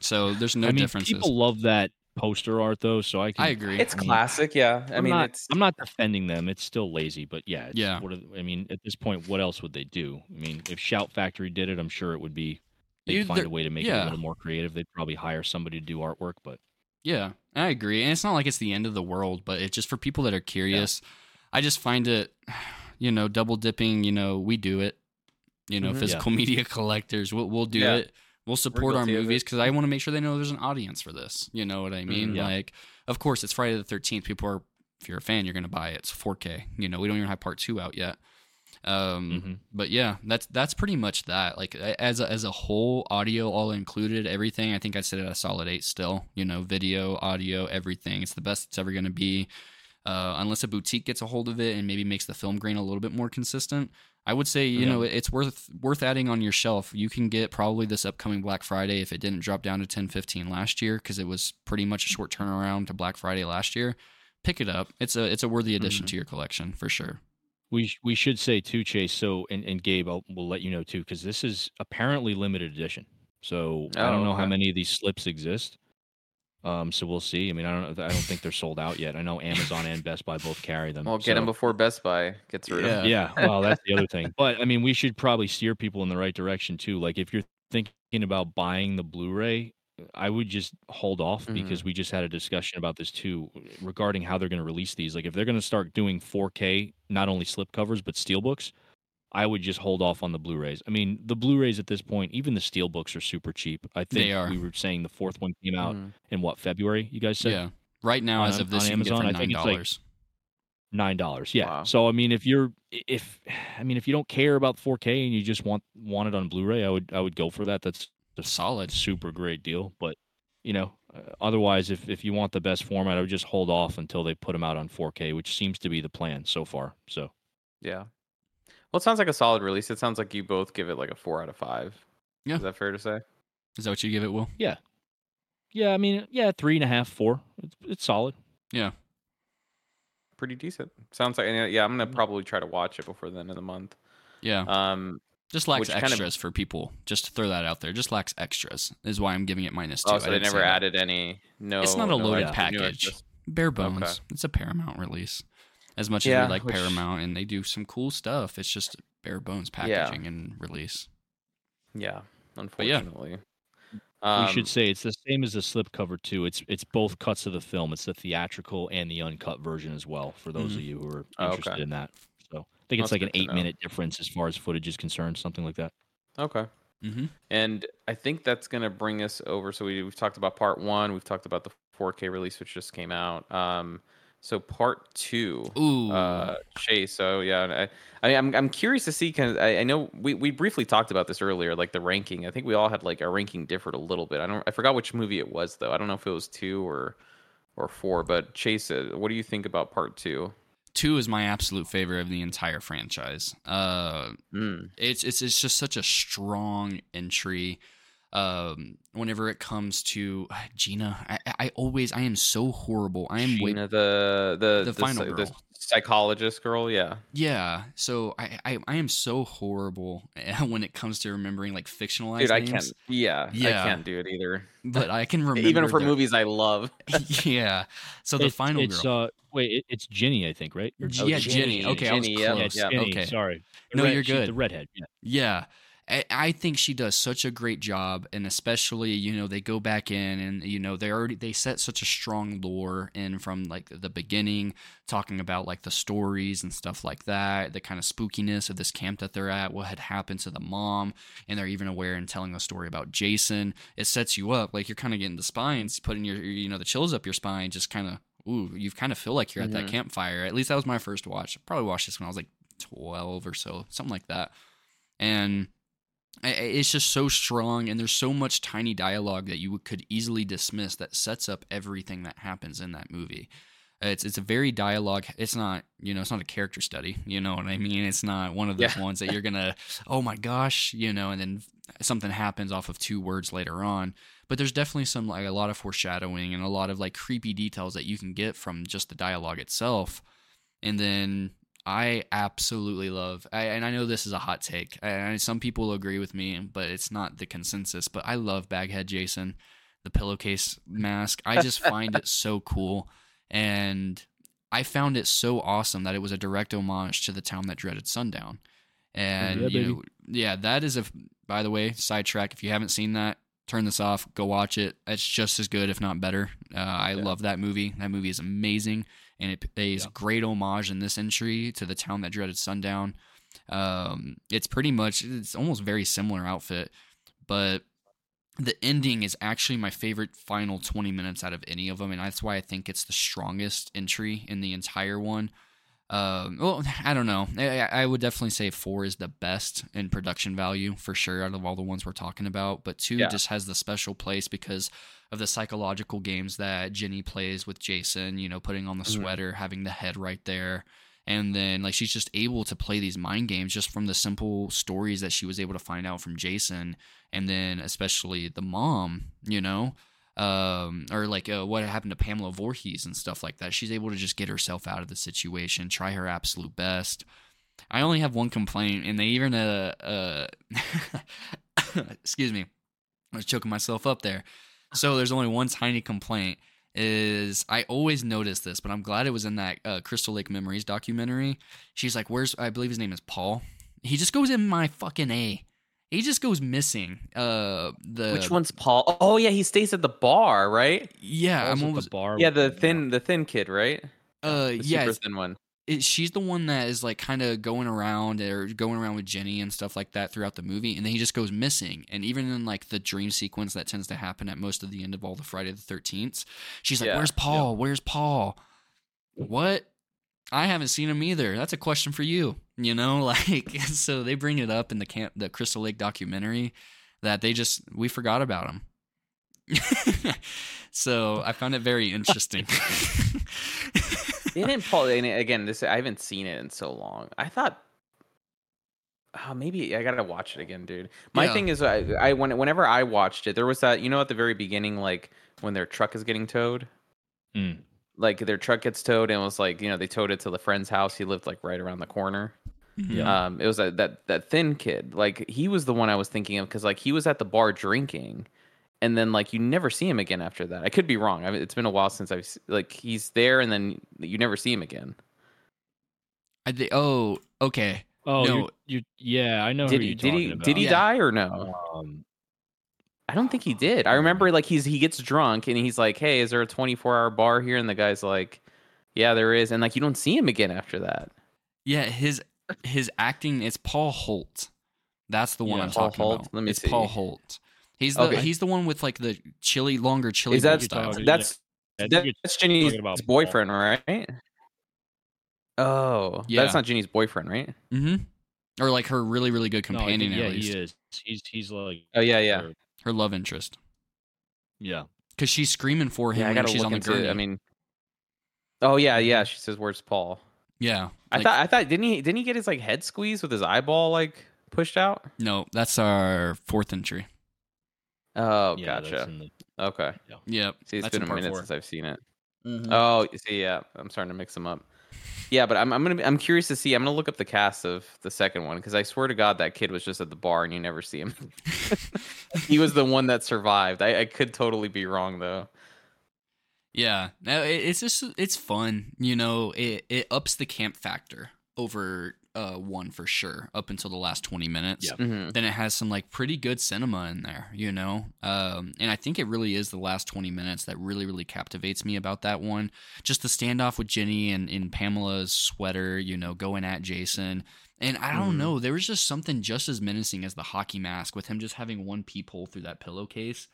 So there's no I mean, differences. People love that poster art, though. So I can, I agree. It's I mean, classic. Yeah, I I'm mean, not, it's. I'm not defending them. It's still lazy, but yeah, it's, yeah. What are, I mean, at this point, what else would they do? I mean, if Shout Factory did it, I'm sure it would be. They find a way to make yeah. it a little more creative. They'd probably hire somebody to do artwork, but yeah, I agree. And it's not like it's the end of the world, but it's just for people that are curious. Yeah. I just find it, you know, double dipping. You know, we do it. You know, mm-hmm. physical yeah. media collectors, we'll we'll do yeah. it. We'll support our movies because I want to make sure they know there's an audience for this. You know what I mean? Mm-hmm. Like, of course, it's Friday the thirteenth. People are, if you're a fan, you're gonna buy it. It's four K. You know, we don't even have part two out yet. Um, mm-hmm. but yeah, that's, that's pretty much that. Like as a, as a whole, audio all included, everything. I think I said at a solid eight still, you know, video, audio, everything. It's the best it's ever going to be, uh, unless a boutique gets a hold of it and maybe makes the film grain a little bit more consistent. I would say, you yeah. know, it's worth, worth adding on your shelf. You can get probably this upcoming Black Friday if it didn't drop down to ten fifteen last year, cause it was pretty much a short turnaround to Black Friday last year. Pick it up. It's a, it's a worthy addition mm-hmm. to your collection for sure. We we should say too, Chase. So and, and Gabe, I'll, we'll let you know too, because this is apparently limited edition. So oh, I don't know okay. how many of these slips exist. Um, so we'll see. I mean, I don't I don't think they're sold out yet. I know Amazon and Best Buy both carry them. Well, get so. them before Best Buy gets rid yeah. of them. Yeah. Well, that's the other thing. But I mean, we should probably steer people in the right direction too. Like if you're thinking about buying the Blu-ray, I would just hold off mm-hmm. because we just had a discussion about this too regarding how they're going to release these. Like if they're going to start doing four K, not only slipcovers, but steelbooks, I would just hold off on the Blu-rays. I mean, the Blu-rays at this point, even the steelbooks are super cheap. I think they are. We were saying the fourth one came out mm-hmm. in what, February, you guys said? Yeah. Right now, on, as of this, you Amazon, can get for nine dollars. I think it's like nine dollars. Yeah. Wow. So I mean, if you're if I mean, if you don't care about four K and you just want want it on Blu-ray, I would I would go for that. That's a solid, super great deal. But you know, otherwise, if if you want the best format, I would just hold off until they put them out on four K, which seems to be the plan so far. So yeah, well, it sounds like a solid release. It sounds like you both give it like a four out of five. Yeah, is that fair to say? Is that what you give it, Will? Yeah, yeah. I mean, yeah, three and a half, four. It's it's solid. Yeah, pretty decent. Sounds like yeah. I'm gonna probably try to watch it before the end of the month. Yeah. Um. Just lacks extras kind of, for people. Just to throw that out there. Just lacks extras is why I'm giving it minus two. Oh, so they never added that. any. No, it's not a no loaded package. Just, bare bones. Okay. It's a Paramount release. As much yeah, as we like which, Paramount and they do some cool stuff, it's just bare bones packaging yeah. and release. Yeah, unfortunately. But yeah. Um, we should say it's the same as the slipcover too. It's it's both cuts of the film. It's the theatrical and the uncut version as well. For those mm-hmm. of you who are interested okay. in that, so I think it's That's like an eight minute difference as far as footage is concerned, something like that. Okay. Mm-hmm. And I think that's going to bring us over. So we, we've talked about part one. We've talked about the four K release, which just came out. Um, so part two, Ooh. Uh, Chase. So yeah, I, I mean, I'm I'm curious to see because I, I know we, we briefly talked about this earlier, like the ranking. I think we all had like our ranking differed a little bit. I don't I forgot which movie it was though. I don't know if it was two or or four. But Chase, what do you think about part two? Two is my absolute favorite of the entire franchise. Uh, mm. It's it's it's just such a strong entry. Um, whenever it comes to uh, Gina, I, I always I am so horrible. I am Gina, way, the, the the the final the, girl. The psychologist girl. Yeah, yeah. So I, I I am so horrible when it comes to remembering like fictionalized. Dude, I names. can't. Yeah, yeah, I can't do it either. But I can remember even for the, movies I love. yeah. So the it's, final it's, girl. Uh, Wait, it, it's Ginny, I think, right? Or, oh, yeah, Ginny. Ginny. Okay, Ginny, I was close. Yeah, yeah. Okay, sorry. The no, red, you're good. She, the redhead. Yeah. yeah. I, I think she does such a great job, and especially, you know, they go back in and, you know, they already they set such a strong lore in from like the beginning, talking about like the stories and stuff like that, the kind of spookiness of this camp that they're at, what had happened to the mom, and they're even aware and telling a story about Jason. It sets you up, like you're kind of getting the spines, putting your, you know, the chills up your spine, just kind of. Ooh, you kind of feel like you're at mm-hmm. that campfire. At least that was my first watch. I probably watched this when I was like twelve or so, something like that. And it's just so strong, and there's so much tiny dialogue that you could easily dismiss that sets up everything that happens in that movie. It's it's a very dialogue. It's not, you know, it's not a character study. You know what I mean? It's not one of those yeah. ones that you're going to, oh my gosh, you know, and then something happens off of two words later on. But there's definitely some, like a lot of foreshadowing and a lot of like creepy details that you can get from just the dialogue itself. And then I absolutely love, I, and I know this is a hot take, and some people agree with me, but it's not the consensus, but I love Baghead Jason, the pillowcase mask. I just find it so cool. And I found it so awesome that it was a direct homage to The Town That Dreaded Sundown. And yeah, you know, yeah, that is a, by the way, sidetrack. If you haven't seen that, turn this off, go watch it. It's just as good, if not better. Uh, I yeah. love that movie. That movie is amazing. And it pays yeah. great homage in this entry to The Town That Dreaded Sundown. Um, it's pretty much, it's almost very similar outfit, but the ending is actually my favorite final twenty minutes out of any of them, and that's why I think it's the strongest entry in the entire one. Um, well, I don't know. I, I would definitely say four is the best in production value for sure out of all the ones we're talking about, but two yeah. just has the special place because of the psychological games that Ginny plays with Jason, you know, putting on the sweater, mm-hmm. having the head right there. And then, like, she's just able to play these mind games just from the simple stories that she was able to find out from Jason. And then, especially the mom, you know, um, or like uh, what happened to Pamela Voorhees and stuff like that. She's able to just get herself out of the situation, try her absolute best. I only have one complaint, and they even, uh, uh excuse me, I was choking myself up there. So, there's only one tiny complaint. Is I always notice this, but I'm glad it was in that uh, Crystal Lake Memories documentary. She's like, where's, I believe his name is Paul. He just goes in my fucking A. He just goes missing. Uh, the Which one's Paul? Oh, yeah, he stays at the bar, right? Yeah. I'm almost, the bar yeah, the thin the thin kid, right? Uh, the yeah. The super thin one. It, she's the one that is like kind of going around or going around with Ginny and stuff like that throughout the movie, and then he just goes missing. And even in like the dream sequence that tends to happen at most of the end of all the Friday the thirteenth, she's like, yeah. where's Paul? Yeah. Where's Paul? What? I haven't seen him either. That's a question for you, you know, like, so they bring it up in the camp, the Crystal Lake documentary that they just, we forgot about him. So I found it very interesting. Didn't Paul, and again, this I haven't seen it in so long. I thought, oh, maybe I gotta watch it again, dude. My yeah. thing is, I, I when, whenever I watched it, there was that, you know, at the very beginning, like when their truck is getting towed, mm. like their truck gets towed, and it was like, you know, they towed it to the friend's house. He lived like right around the corner. Yeah. Um, it was a, that that thin kid. Like, he was the one I was thinking of because, like, he was at the bar drinking, and then, like, you never see him again after that. I could be wrong. I mean, it's been a while since I've like he's there, and then you never see him again. I think. Oh, okay. Oh, no. you, you. Yeah, I know. Did who he? You're did he? About. Did he yeah. die or no? Um, I don't think he did. I remember, like, he's he gets drunk and he's like, "Hey, is there a twenty-four hour bar here?" And the guy's like, "Yeah, there is." And, like, you don't see him again after that. Yeah, his his acting is Paul Holt. That's the one yeah, I'm Paul talking Holt. About. Let me it's see. Paul Holt. He's the okay. he's the one with, like, the chili longer chili. Is that style. that's that's, that's Ginny's boyfriend, right? Oh, yeah. That's not Ginny's boyfriend, right? Mm-hmm. Or, like, her really really good companion. No, yeah, at least. He is. He's he's like. Oh yeah, yeah. Her, her love interest. Yeah, because she's screaming for him yeah, when she's on the gurney. I mean. Oh yeah, yeah. She says, "Where's Paul?" Yeah, like, I thought. I thought didn't he didn't he get his, like, head squeezed with his eyeball, like, pushed out? No, that's our fourth entry. Oh, yeah, gotcha. The, okay. Yeah. Yep. See, it's been a minute four. since I've seen it. Mm-hmm. Oh, see, yeah, I'm starting to mix them up. Yeah, but I'm I'm gonna be, I'm curious to see. I'm gonna look up the cast of the second one because I swear to God that kid was just at the bar and you never see him. He was the one that survived. I, I could totally be wrong though. Yeah, no, it, it's just it's fun. You know, it it ups the camp factor over uh one for sure up until the last twenty minutes. Yep. Mm-hmm. Then it has some, like, pretty good cinema in there, you know. Um and I think it really is the last twenty minutes that really really captivates me about that one. Just the standoff with Ginny and in Pamela's sweater, you know, going at Jason. And I don't mm. know, there was just something just as menacing as the hockey mask with him just having one peephole through that pillowcase,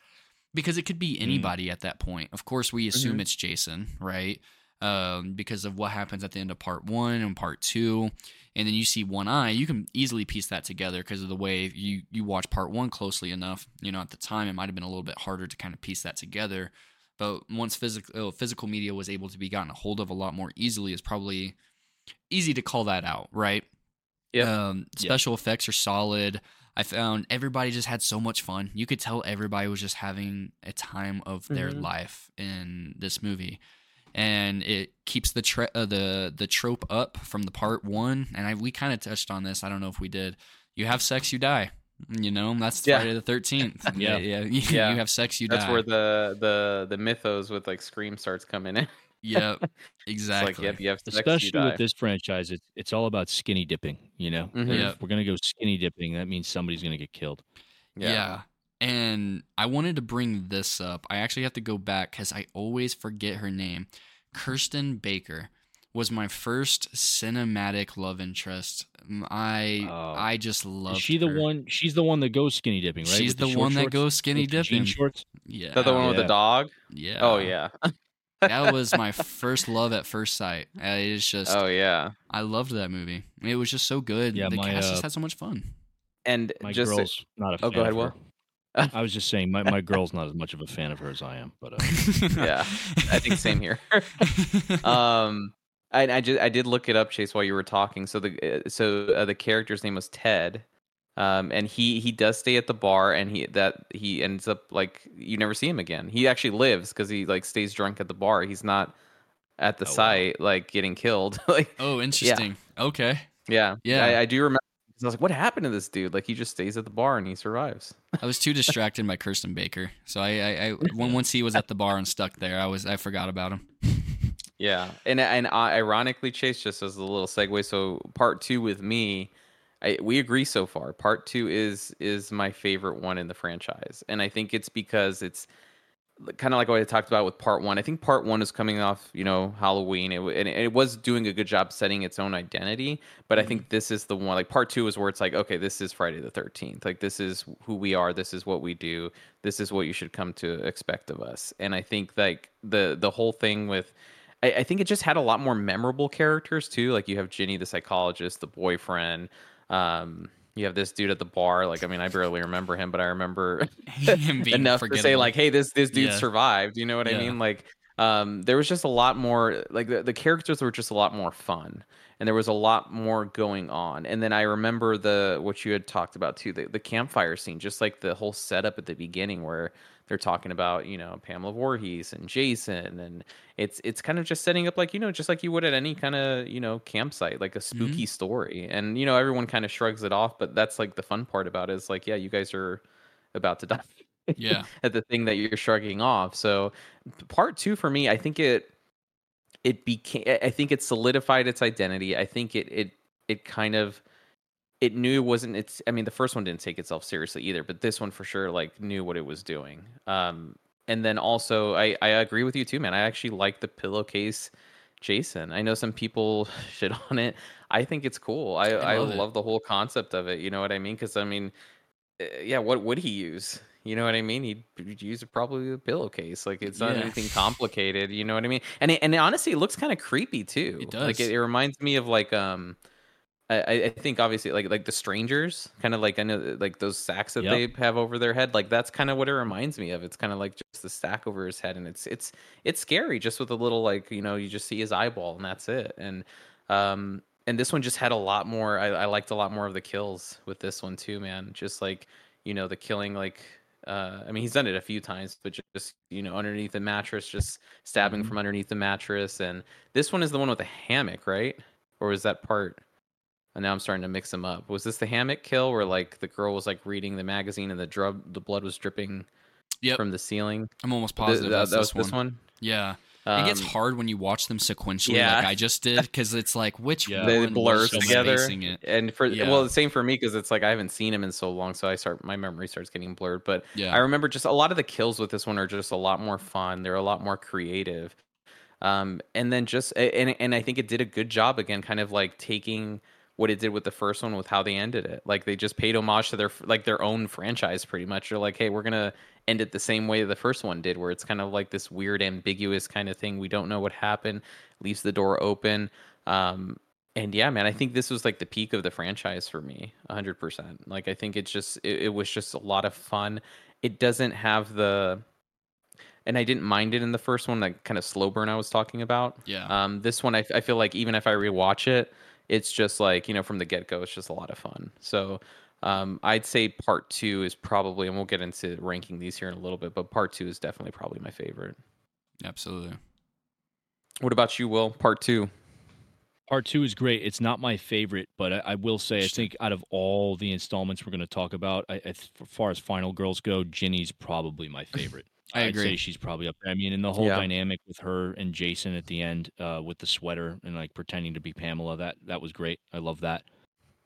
because it could be anybody mm. at that point. Of course we assume mm-hmm. it's Jason, right? Um, because of what happens at the end of part one and part two. And then you see one eye, you can easily piece that together because of the way you, you watch part one closely enough. You know, at the time, it might have been a little bit harder to kind of piece that together. But once physical physical media was able to be gotten a hold of a lot more easily, it's probably easy to call that out, right? Yeah. Um, special yep. effects are solid. I found everybody just had so much fun. You could tell everybody was just having a time of mm-hmm. their life in this movie. And it keeps the tra- uh, the the trope up from the part one, and I, we kind of touched on this. I don't know if we did. You have sex, you die. You know, that's yeah. Friday the thirteenth. yeah. yeah, yeah, yeah. You have sex, you that's die. That's where the the the mythos with, like, Scream starts coming in. Yep, exactly. It's like, yep, you have sex, especially you die. With this franchise, it's it's all about skinny dipping. You know, mm-hmm. if yep. we're gonna go skinny dipping, that means somebody's gonna get killed. Yeah. yeah. And I wanted to bring this up. I actually have to go back because I always forget her name. Kirsten Baker was my first cinematic love interest. I uh, I just loved her. Is she the her. one? She's the one that goes skinny dipping, right? She's with the, the short one shorts? that goes skinny dipping. Shorts? Yeah. Is that the one yeah. with the dog? Yeah. Oh, yeah. That was my first love at first sight. It is just. Oh, yeah. I loved that movie. It was just so good. Yeah, the my, cast uh, just had so much fun. And my just girl's a, not a fan. Oh, go ahead, Will. I was just saying, my, my girl's not as much of a fan of her as I am, but uh. yeah, I think same here. um, I I, just, I did look it up, Chase, while you were talking. So the so uh, the character's name was Ted, um, and he, he does stay at the bar, and he that he ends up, like, you never see him again. He actually lives because he, like, stays drunk at the bar. He's not at the oh, site wow. like getting killed. like oh, interesting. Yeah. Okay. Yeah, yeah, I, I do remember. I was like, what happened to this dude? Like, he just stays at the bar and he survives. I was too distracted by Kirsten Baker. So I, I, I once he was at the bar and stuck there, I was I forgot about him. Yeah. And and ironically, Chase, just as a little segue, so part two with me, I, we agree so far. Part two is is my favorite one in the franchise. And I think it's because it's kind of like what I talked about with part one. I think part one is coming off, you know, Halloween, it, and it was doing a good job setting its own identity. But I think this is the one, like, part two is where it's like, okay, this is Friday the thirteenth. Like, this is who we are. This is what we do. This is what you should come to expect of us. And I think, like, the, the whole thing with, I, I think it just had a lot more memorable characters too. Like, you have Ginny, the psychologist, the boyfriend, um, you have this dude at the bar. Like, I mean, I barely remember him, but I remember enough to say, like, hey, this this dude yeah. survived. You know what yeah. I mean? Like, um, there was just a lot more, like, the, the characters were just a lot more fun. And there was a lot more going on. And then I remember the what you had talked about, too, the, the campfire scene, just like the whole setup at the beginning where they're talking about, you know, Pamela Voorhees and Jason, and it's it's kind of just setting up, like, you know, just like you would at any kind of, you know, campsite, like a spooky mm-hmm. story. And, you know, everyone kind of shrugs it off, but that's like the fun part about it is like, yeah, you guys are about to die yeah at the thing that you're shrugging off. So part two for me, I think it it became, I think it solidified its identity. I think it it it kind of it knew it wasn't it's I mean, the first one didn't take itself seriously either, but this one for sure like knew what it was doing. Um and then also I I agree with you too, man. I actually like the pillowcase Jason. I know some people shit on it. I think it's cool. I I love, I love the whole concept of it, you know what I mean? Cuz I mean, yeah, what would he use? You know what I mean? He'd use probably a pillowcase. Like, it's not yeah. anything complicated. You know what I mean? And it, and it honestly, it looks kind of creepy too. It does. Like it, it reminds me of like um, I, I think obviously like like the Strangers, kind of like I know like those sacks that yep. they have over their head. Like that's kind of what it reminds me of. It's kind of like just the sack over his head, and it's it's it's scary. Just with a little like, you know, you just see his eyeball and that's it. And um and this one just had a lot more. I, I liked a lot more of the kills with this one too, man. Just like, you know, the killing like. Uh, I mean, he's done it a few times, but just, you know, underneath the mattress, just stabbing mm-hmm. from underneath the mattress. And this one is the one with the hammock, right? Or was that part? And now I'm starting to mix them up. Was this the hammock kill where like the girl was like reading the magazine and the drug, the blood was dripping yep. from the ceiling? I'm almost positive the, the, that's that was this one. This one? Yeah. Um, it gets hard when you watch them sequentially, yeah. like I just did, because it's like which yeah. one they blur together. It? And for yeah. well, the same for me, because it's like I haven't seen him in so long, so I start my memory starts getting blurred. But yeah. I remember just a lot of the kills with this one are just a lot more fun. They're a lot more creative, um, and then just and and I think it did a good job again, kind of like taking what it did with the first one with how they ended it. Like they just paid homage to their like their own franchise pretty much. They're like, hey, we're gonna end it the same way the first one did, where it's kind of like this weird, ambiguous kind of thing. We don't know what happened, leaves the door open. Um, and yeah, man, I think this was like the peak of the franchise for me, one hundred percent. Like, I think it's just, it, it was just a lot of fun. It doesn't have the, and I didn't mind it in the first one, that kind of slow burn I was talking about. Yeah. Um, this one, I, I feel like even if I rewatch it, it's just like, you know, from the get-go, it's just a lot of fun. So, Um, I'd say part two is probably, and we'll get into ranking these here in a little bit, but part two is definitely probably my favorite. Absolutely. What about you, Will? Part two. Part two is great. It's not my favorite, but I, I will say, I think out of all the installments we're going to talk about, I, I, as far as final girls go, Ginny's probably my favorite. I I'd agree. Say she's probably up there. I mean, and the whole yeah. dynamic with her and Jason at the end, uh, with the sweater and like pretending to be Pamela, that, that was great. I love that.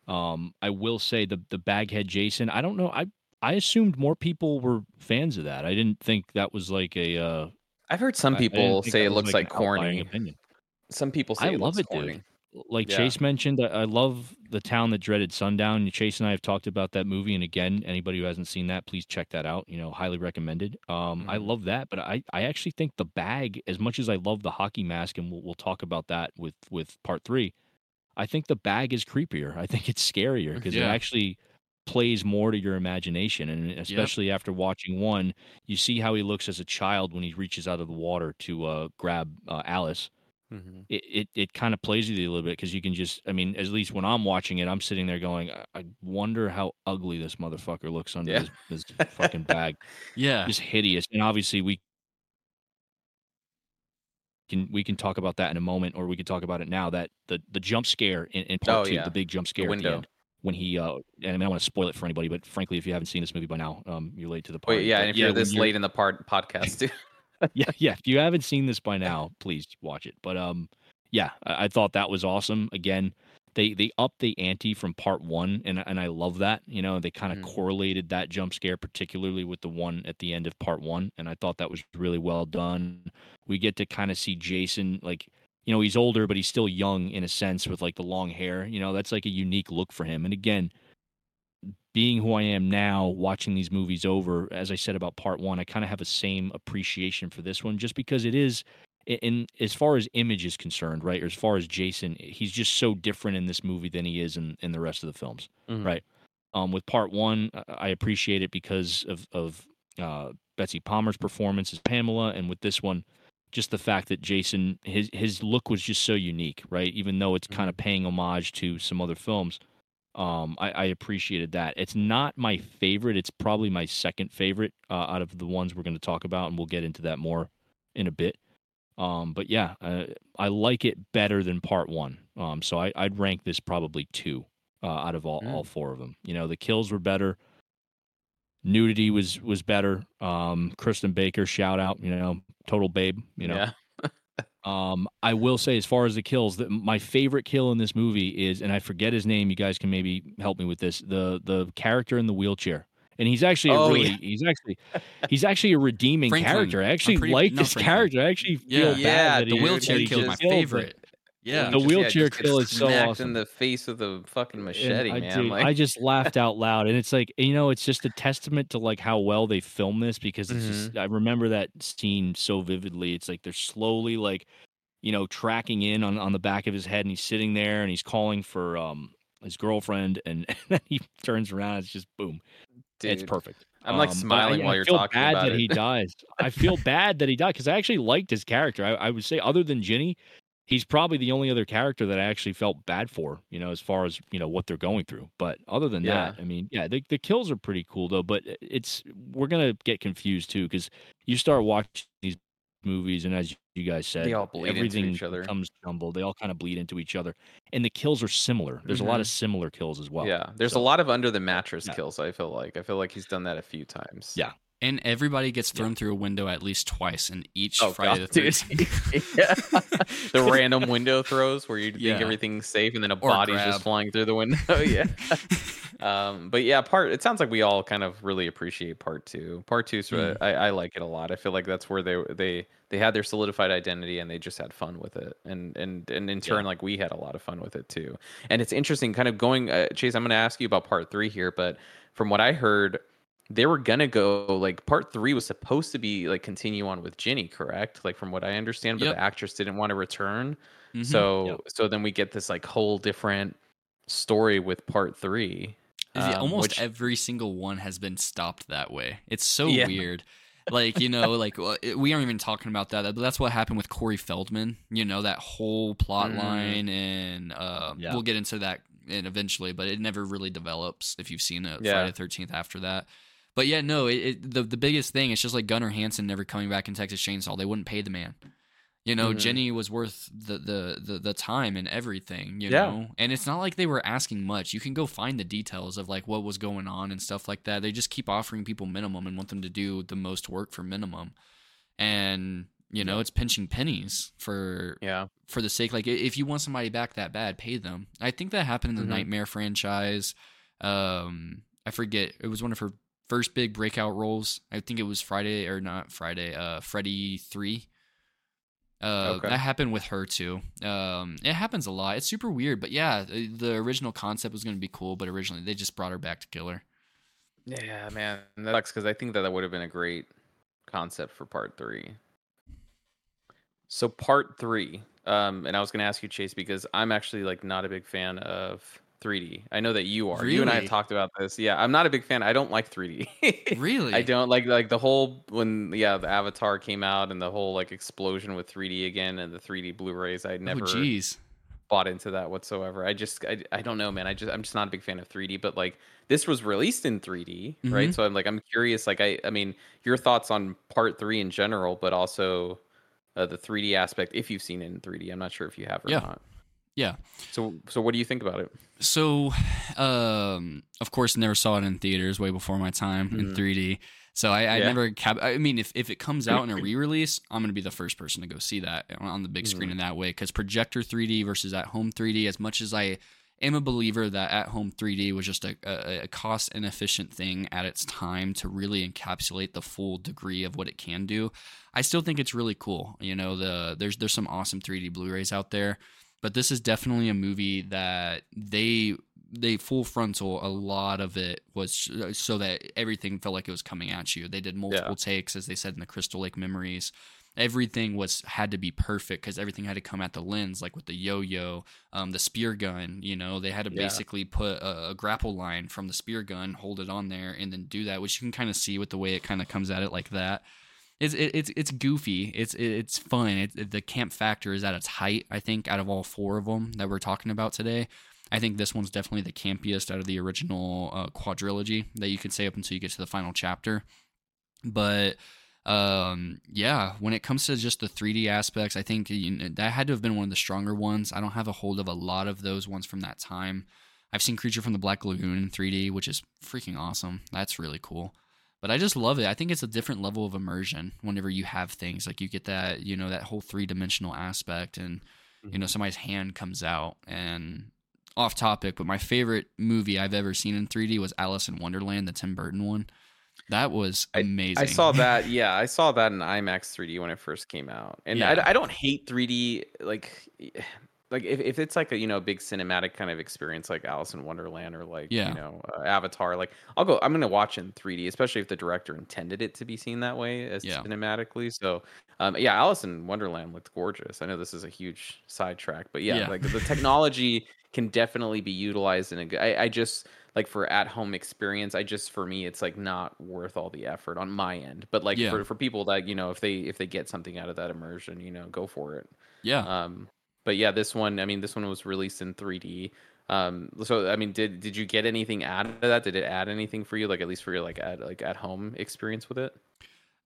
Um, I will say the the baghead Jason, I don't know. I, I assumed more people were fans of that. I didn't think that was like a. Uh, I've heard some people say it looks like, like corny. Opinion. Some people say I it love looks it, corny. Dude. Like yeah. Chase mentioned, I, I love The Town That Dreaded Sundown. Chase and I have talked about that movie, and again, anybody who hasn't seen that, please check that out. You know, highly recommended. Um, mm-hmm. I love that, but I, I actually think the bag, as much as I love the hockey mask, and we'll we'll talk about that with with part three. I think the bag is creepier. I think it's scarier because yeah. it actually plays more to your imagination. And especially yep. after watching one, you see how he looks as a child when he reaches out of the water to uh, grab uh, Alice. Mm-hmm. It it, it kind of plays with you a little bit because you can just, I mean, at least when I'm watching it, I'm sitting there going, I, I wonder how ugly this motherfucker looks under yeah. this, this fucking bag. Yeah. Just hideous. And obviously we Can, we can talk about that in a moment, or we can talk about it now. That the, the jump scare in, in part oh, two, yeah. the big jump scare the window. At the end, when he uh, and I mean, I don't want to spoil it for anybody, but frankly, if you haven't seen this movie by now, um, you're late to the party. Wait, yeah, but, and if yeah, you're this you're... late in the part podcast, too. yeah, yeah. If you haven't seen this by now, please watch it. But um, yeah, I, I thought that was awesome. Again, they they upped the ante from part one, and and I love that. You know, they kind of mm. correlated that jump scare particularly with the one at the end of part one, and I thought that was really well done. We get to kind of see Jason, like, you know, he's older, but he's still young in a sense with like the long hair. You know, that's like a unique look for him. And again, being who I am now, watching these movies over, as I said about part one, I kind of have a same appreciation for this one just because it is, in as far as image is concerned, right? Or as far as Jason, he's just so different in this movie than he is in, in the rest of the films, mm-hmm. right? Um, with part one, I appreciate it because of, of uh, Betsy Palmer's performance as Pamela. And with this one, just the fact that Jason, his his look was just so unique, right? Even though it's kind of paying homage to some other films, Um, I, I appreciated that. It's not my favorite. It's probably my second favorite uh, out of the ones we're going to talk about, and we'll get into that more in a bit. Um, but yeah, uh, I like it better than part one. Um, so I, I'd rank this probably two uh, out of all, mm. all four of them. You know, the kills were better. Nudity was, was better. Um, Kristen Baker, shout out, you know, total babe, you know. Yeah. Um, I will say, as far as the kills, that my favorite kill in this movie is, and I forget his name. You guys can maybe help me with this. The the character in the wheelchair, and he's actually oh, a really, yeah. he's actually he's actually a redeeming Franklin. character. I actually pretty, like no, this Franklin. character. I actually yeah, feel yeah, bad. Yeah, the he, wheelchair kill is my favorite. Yeah, the just, wheelchair yeah, kill is so awesome. In the face of the fucking machete, I, man. Dude, like... I just laughed out loud, and it's like, you know, it's just a testament to like how well they film this, because it's mm-hmm. just, I remember that scene so vividly. It's like they're slowly like, you know, tracking in on, on the back of his head, and he's sitting there and he's calling for um his girlfriend, and, and then he turns around. And it's just boom. Dude, it's perfect. I'm like smiling um, while I, you're I talking about it. I feel bad that he dies. I feel bad that he died because I actually liked his character. I, I would say, other than Ginny, he's probably the only other character that I actually felt bad for, you know, as far as, you know, what they're going through. But other than yeah. that, I mean, yeah, the, the kills are pretty cool, though. But it's, we're going to get confused, too, because you start watching these movies, and as you guys said, they all bleed everything into each other. Becomes jumbled. They all kind of bleed into each other. And the kills are similar. There's mm-hmm. a lot of similar kills as well. Yeah, there's so, a lot of under the mattress yeah. kills, I feel like. I feel like he's done that a few times. Yeah. And everybody gets thrown yeah. through a window at least twice in each oh, Friday God, the thirteenth. The random window throws where you yeah. think everything's safe, and then a or body's grab. just flying through the window. Yeah. um, but yeah, part it sounds like we all kind of really appreciate part two. Part two, so mm. I, I like it a lot. I feel like that's where they they they had their solidified identity, and they just had fun with it. And and and in turn, yeah. like we had a lot of fun with it too. And it's interesting, kind of going, uh, Chase, I'm going to ask you about part three here, but from what I heard, they were gonna go like part three was supposed to be like continue on with Ginny, correct? Like from what I understand, but yep. the actress didn't want to return. Mm-hmm. So yep. so then we get this like whole different story with part three. Um, Almost which... every single one has been stopped that way. It's so yeah. weird. Like, you know, like we aren't even talking about that. That's what happened with Corey Feldman. You know, that whole plot mm-hmm. line, and uh, yeah. we'll get into that and eventually, but it never really develops if you've seen a yeah. Friday the thirteenth after that. But yeah, no, it, it, the the biggest thing, it's just like Gunnar Hansen never coming back in Texas Chainsaw. They wouldn't pay the man. You know, mm-hmm. Ginny was worth the, the, the, the time and everything, you yeah. know? And it's not like they were asking much. You can go find the details of like what was going on and stuff like that. They just keep offering people minimum and want them to do the most work for minimum. And, you know, it's pinching pennies for yeah. for the sake. Like, if you want somebody back that bad, pay them. I think that happened in the mm-hmm. Nightmare franchise. Um, I forget. It was one of her... first big breakout roles. I think it was Friday or not Friday, uh, Freddy three. Uh, okay. That happened with her too. Um, it happens a lot. It's super weird, but yeah, the original concept was going to be cool, but originally they just brought her back to kill her. Yeah, man, that sucks because I think that that would have been a great concept for part three. So part three, um, and I was going to ask you, Chase, because I'm actually like not a big fan of three D. I know that you are. Really? You and I have talked about this. Yeah, I'm not a big fan. I don't like three D. Really? I don't like like the whole when yeah the Avatar came out and the whole like explosion with three D again and the three D Blu-rays. I never oh, bought into that whatsoever. I just I, I don't know, man. I just I'm just not a big fan of three D. But like this was released in three D, mm-hmm. right? So I'm like I'm curious. Like I I mean, your thoughts on part three in general, but also uh, the three D aspect if you've seen it in three D. I'm not sure if you have or yeah. not. Yeah. So so what do you think about it? So, um, of course, never saw it in theaters way before my time mm. in three D. So I, I yeah. never cap- – I mean, if, if it comes out in a re-release, I'm going to be the first person to go see that on the big screen mm. in that way because projector three D versus at-home three D, as much as I am a believer that at-home three D was just a, a, a cost-inefficient thing at its time to really encapsulate the full degree of what it can do, I still think it's really cool. You know, the there's there's some awesome three D Blu-rays out there. But this is definitely a movie that they they full frontal a lot of it was so that everything felt like it was coming at you. They did multiple yeah. takes, as they said in the Crystal Lake Memories. Everything was had to be perfect because everything had to come at the lens, like with the yo-yo, um, the spear gun. You know, they had to yeah. basically put a, a grapple line from the spear gun, hold it on there, and then do that, which you can kind of see with the way it kind of comes at it like that. It's it's it's goofy. It's it's fun. It, the camp factor is at its height, I think, out of all four of them that we're talking about today. I think this one's definitely the campiest out of the original uh, quadrilogy that you could say up until you get to the final chapter. But um, yeah, when it comes to just the three D aspects, I think you know, that had to have been one of the stronger ones. I don't have a hold of a lot of those ones from that time. I've seen Creature from the Black Lagoon in three D, which is freaking awesome. That's really cool. But I just love it. I think it's a different level of immersion whenever you have things like you get that, you know, that whole three-dimensional aspect and, mm-hmm. you know, somebody's hand comes out. And off topic, but my favorite movie I've ever seen in three D was Alice in Wonderland, the Tim Burton one. That was amazing. I, I saw that. Yeah, I saw that in IMAX three D when it first came out. And yeah. I, I don't hate three D. Like, like if, if it's like a, you know, big cinematic kind of experience like Alice in Wonderland or like, yeah. you know, uh, Avatar, like I'll go, I'm going to watch in three D, especially if the director intended it to be seen that way as yeah. cinematically. So um, yeah, Alice in Wonderland looked gorgeous. I know this is a huge sidetrack, but yeah, yeah. like the technology can definitely be utilized in a good, I, I just like for at home experience, I just, for me, it's like not worth all the effort on my end, but like yeah. for, for people that, you know, if they, if they get something out of that immersion, you know, go for it. Yeah. Um, But yeah, this one, I mean, this one was released in three D. Um, so, I mean, did did you get anything out of that? Did it add anything for you, like at least for your like at, like at home experience with it?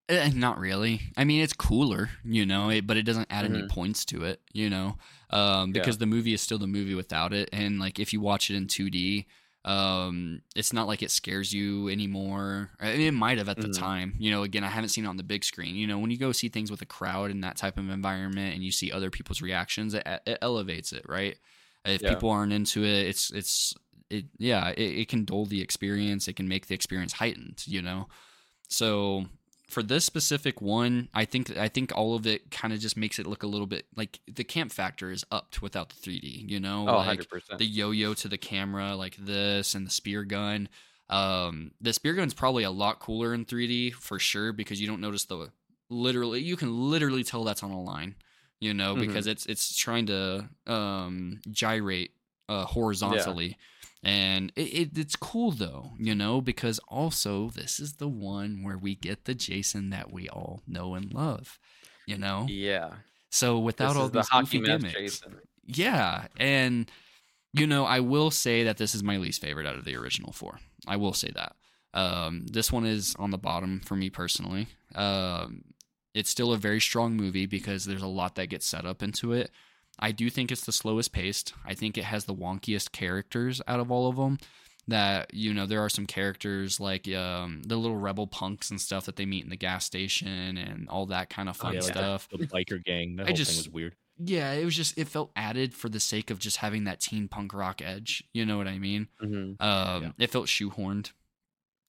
Uh, not really. I mean, it's cooler, you know, it, but it doesn't add mm-hmm. any points to it, you know, um, because yeah. the movie is still the movie without it. And like if you watch it in two D, um, it's not like it scares you anymore. I mean, it might have at the mm-hmm. time. You know, again, I haven't seen it on the big screen. You know, when you go see things with a crowd in that type of environment and you see other people's reactions, it, it elevates it, right? If yeah. people aren't into it, it's it's it yeah, it, it can dull the experience. It can make the experience heightened, you know. So for this specific one, I think I think all of it kind of just makes it look a little bit like the camp factor is upped without the three D, you know, oh, like one hundred percent. The yo-yo to the camera like this and the spear gun. Um, the spear gun's probably a lot cooler in three D for sure because you don't notice the literally you can literally tell that's on a line, you know, mm-hmm. because it's it's trying to um, gyrate uh, horizontally. Yeah. And it, it, it's cool, though, you know, because also this is the one where we get the Jason that we all know and love, you know? Yeah. So without all these goofy gimmicks. Yeah. And, you know, I will say that this is my least favorite out of the original four. I will say that. Um, this one is on the bottom for me personally. Um, it's still a very strong movie because there's a lot that gets set up into it. I do think it's the slowest paced. I think it has the wonkiest characters out of all of them that, you know, there are some characters like um, the little rebel punks and stuff that they meet in the gas station and all that kind of fun oh, yeah, stuff. Like the, the biker gang. That I whole just, thing was weird. Yeah, it was just, it felt added for the sake of just having that teen punk rock edge. You know what I mean? Mm-hmm. Um, yeah. It felt shoehorned.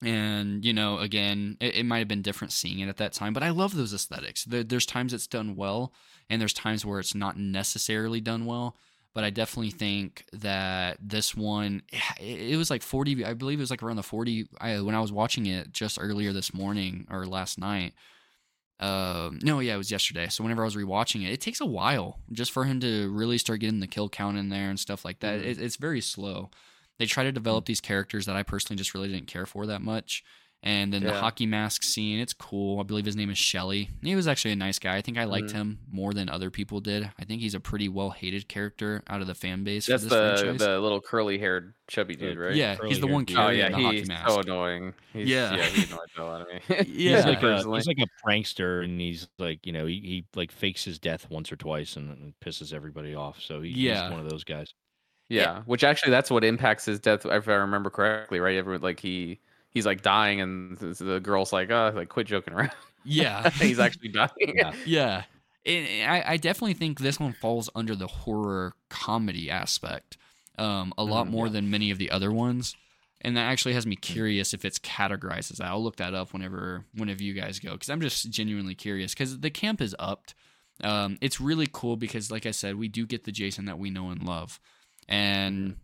And, you know, again, it, it might have been different seeing it at that time, but I love those aesthetics. There, there's times it's done well, and there's times where it's not necessarily done well. But I definitely think that this one, it, it was like forty, I believe it was like around the forty, I, when I was watching it just earlier this morning or last night. Um, no, yeah, it was yesterday. So whenever I was rewatching it, it takes a while just for him to really start getting the kill count in there and stuff like that. Mm-hmm. It, it's very slow. They try to develop these characters that I personally just really didn't care for that much. And then yeah. the hockey mask scene, it's cool. I believe his name is Shelley. He was actually a nice guy. I think I liked mm-hmm. him more than other people did. I think he's a pretty well-hated character out of the fan base. That's for this the, the little curly-haired chubby dude, right? Yeah, curly he's the one carrying oh, yeah, the hockey mask. Oh, yeah, he's so annoying. He's, yeah. yeah, he annoyed the hell out of me. yeah. He's like, a, he's like a prankster, and he's like, you know, he, he like fakes his death once or twice and, and pisses everybody off. So he, yeah. he's one of those guys. Yeah. yeah, which actually that's what impacts his death, if I remember correctly, right? Everyone like he he's like dying, and the girl's like, "Oh, like quit joking around." Yeah, he's actually dying. Yeah, yeah. And I, I definitely think this one falls under the horror comedy aspect um, a lot mm, more yeah. than many of the other ones, and that actually has me curious if it's categorized as that. I'll look that up whenever whenever you guys go, because I'm just genuinely curious because the camp is upped. Um, it's really cool because, like I said, we do get the Jason that we know and love. And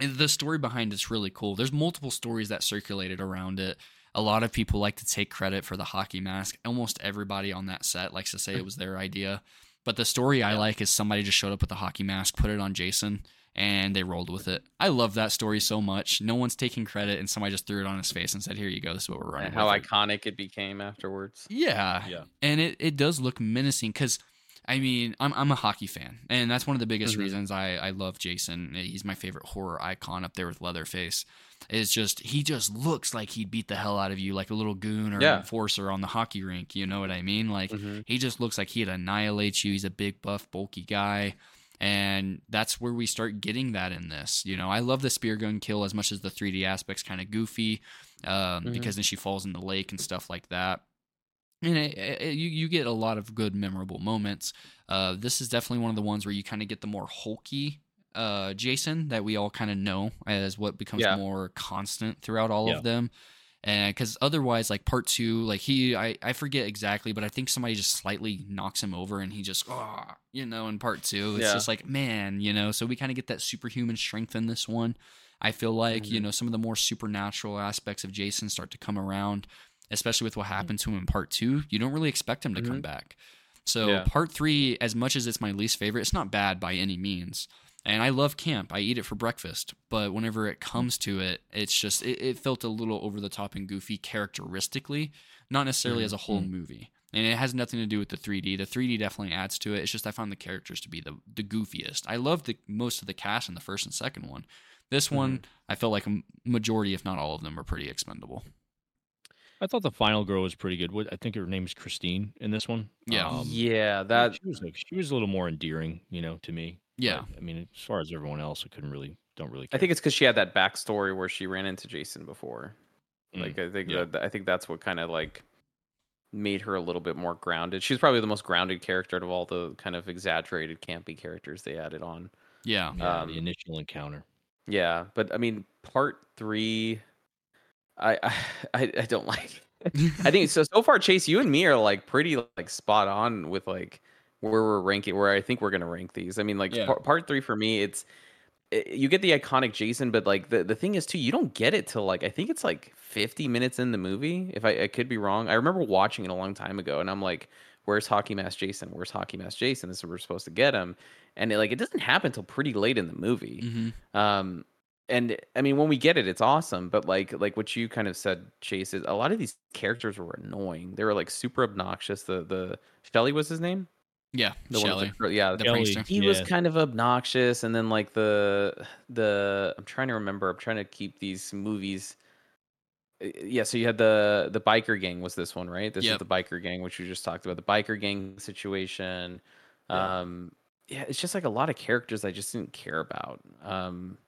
the story behind it's really cool. There's multiple stories that circulated around it. A lot of people like to take credit for the hockey mask. Almost everybody on that set likes to say it was their idea. But the story I like is somebody just showed up with a hockey mask, put it on Jason, and they rolled with it. I love that story so much. No one's taking credit, and somebody just threw it on his face and said, "Here you go. This is what we're running." And how with iconic it. it became afterwards. Yeah. yeah. And it, it does look menacing because I mean, I'm I'm a hockey fan, and that's one of the biggest mm-hmm. reasons I, I love Jason. He's my favorite horror icon up there with Leatherface. It's just, he just looks like he'd beat the hell out of you like a little goon or yeah. enforcer on the hockey rink. You know what I mean? Like, mm-hmm. he just looks like he'd annihilate you. He's a big, buff, bulky guy. And that's where we start getting that in this. You know, I love the spear gun kill as much as the three D aspect's kind of goofy um, mm-hmm. because then she falls in the lake and stuff like that. And it, it, you, you get a lot of good, memorable moments. Uh, this is definitely one of the ones where you kind of get the more hulky uh, Jason that we all kind of know as what becomes yeah. more constant throughout all yeah. of them. And because otherwise, like part two, like he, I, I forget exactly, but I think somebody just slightly knocks him over and he just, oh, you know, in part two, it's yeah. just like, man, you know, so we kind of get that superhuman strength in this one. I feel like, mm-hmm. you know, some of the more supernatural aspects of Jason start to come around, especially with what happened to him in part two. You don't really expect him to mm-hmm. come back. So yeah. part three, as much as it's my least favorite, it's not bad by any means. And I love camp. I eat it for breakfast. But whenever it comes to it, it's just, it, it felt a little over the top and goofy characteristically, not necessarily mm-hmm. as a whole movie. And it has nothing to do with the three D. The three D definitely adds to it. It's just I found the characters to be the, the goofiest. I loved the, most of the cast in the first and second one. This mm-hmm. one, I felt like a majority, if not all of them, are pretty expendable. I thought the final girl was pretty good. I think her name is Christine in this one. Yeah. Um, yeah. That she was, like, she was a little more endearing, you know, to me. Yeah. Like, I mean, as far as everyone else, I couldn't really, don't really care. I think it's because she had that backstory where she ran into Jason before. Mm. Like, I think yeah. that, I think that's what kind of like made her a little bit more grounded. She's probably the most grounded character of all the kind of exaggerated campy characters they added on. Yeah. yeah um, the initial encounter. Yeah. But I mean, part three, I, I, I don't like it. I think so. So far, Chase, you and me are like pretty like spot on with like where we're ranking, where I think we're going to rank these. I mean, like yeah. par- part three for me, it's it, you get the iconic Jason, but like the, the thing is too, you don't get it till like, I think it's like fifty minutes in the movie. If I, I could be wrong. I remember watching it a long time ago and I'm like, where's Hockey Mask Jason? Where's Hockey Mask Jason? This is where we're supposed to get him. And it, like, it doesn't happen till pretty late in the movie. Mm-hmm. Um, And I mean, when we get it, it's awesome. But like, like what you kind of said, Chase, is a lot of these characters were annoying. They were like super obnoxious. The the Shelley was his name. Yeah, the Shelley. One the, yeah, the Shelley. He yeah. was kind of obnoxious. And then like the the I'm trying to remember. I'm trying to keep these movies. Yeah, so you had the the biker gang was this one, right? This yep. is the biker gang, which you just talked about. The biker gang situation. Yeah. Um, yeah, it's just like a lot of characters I just didn't care about. Um.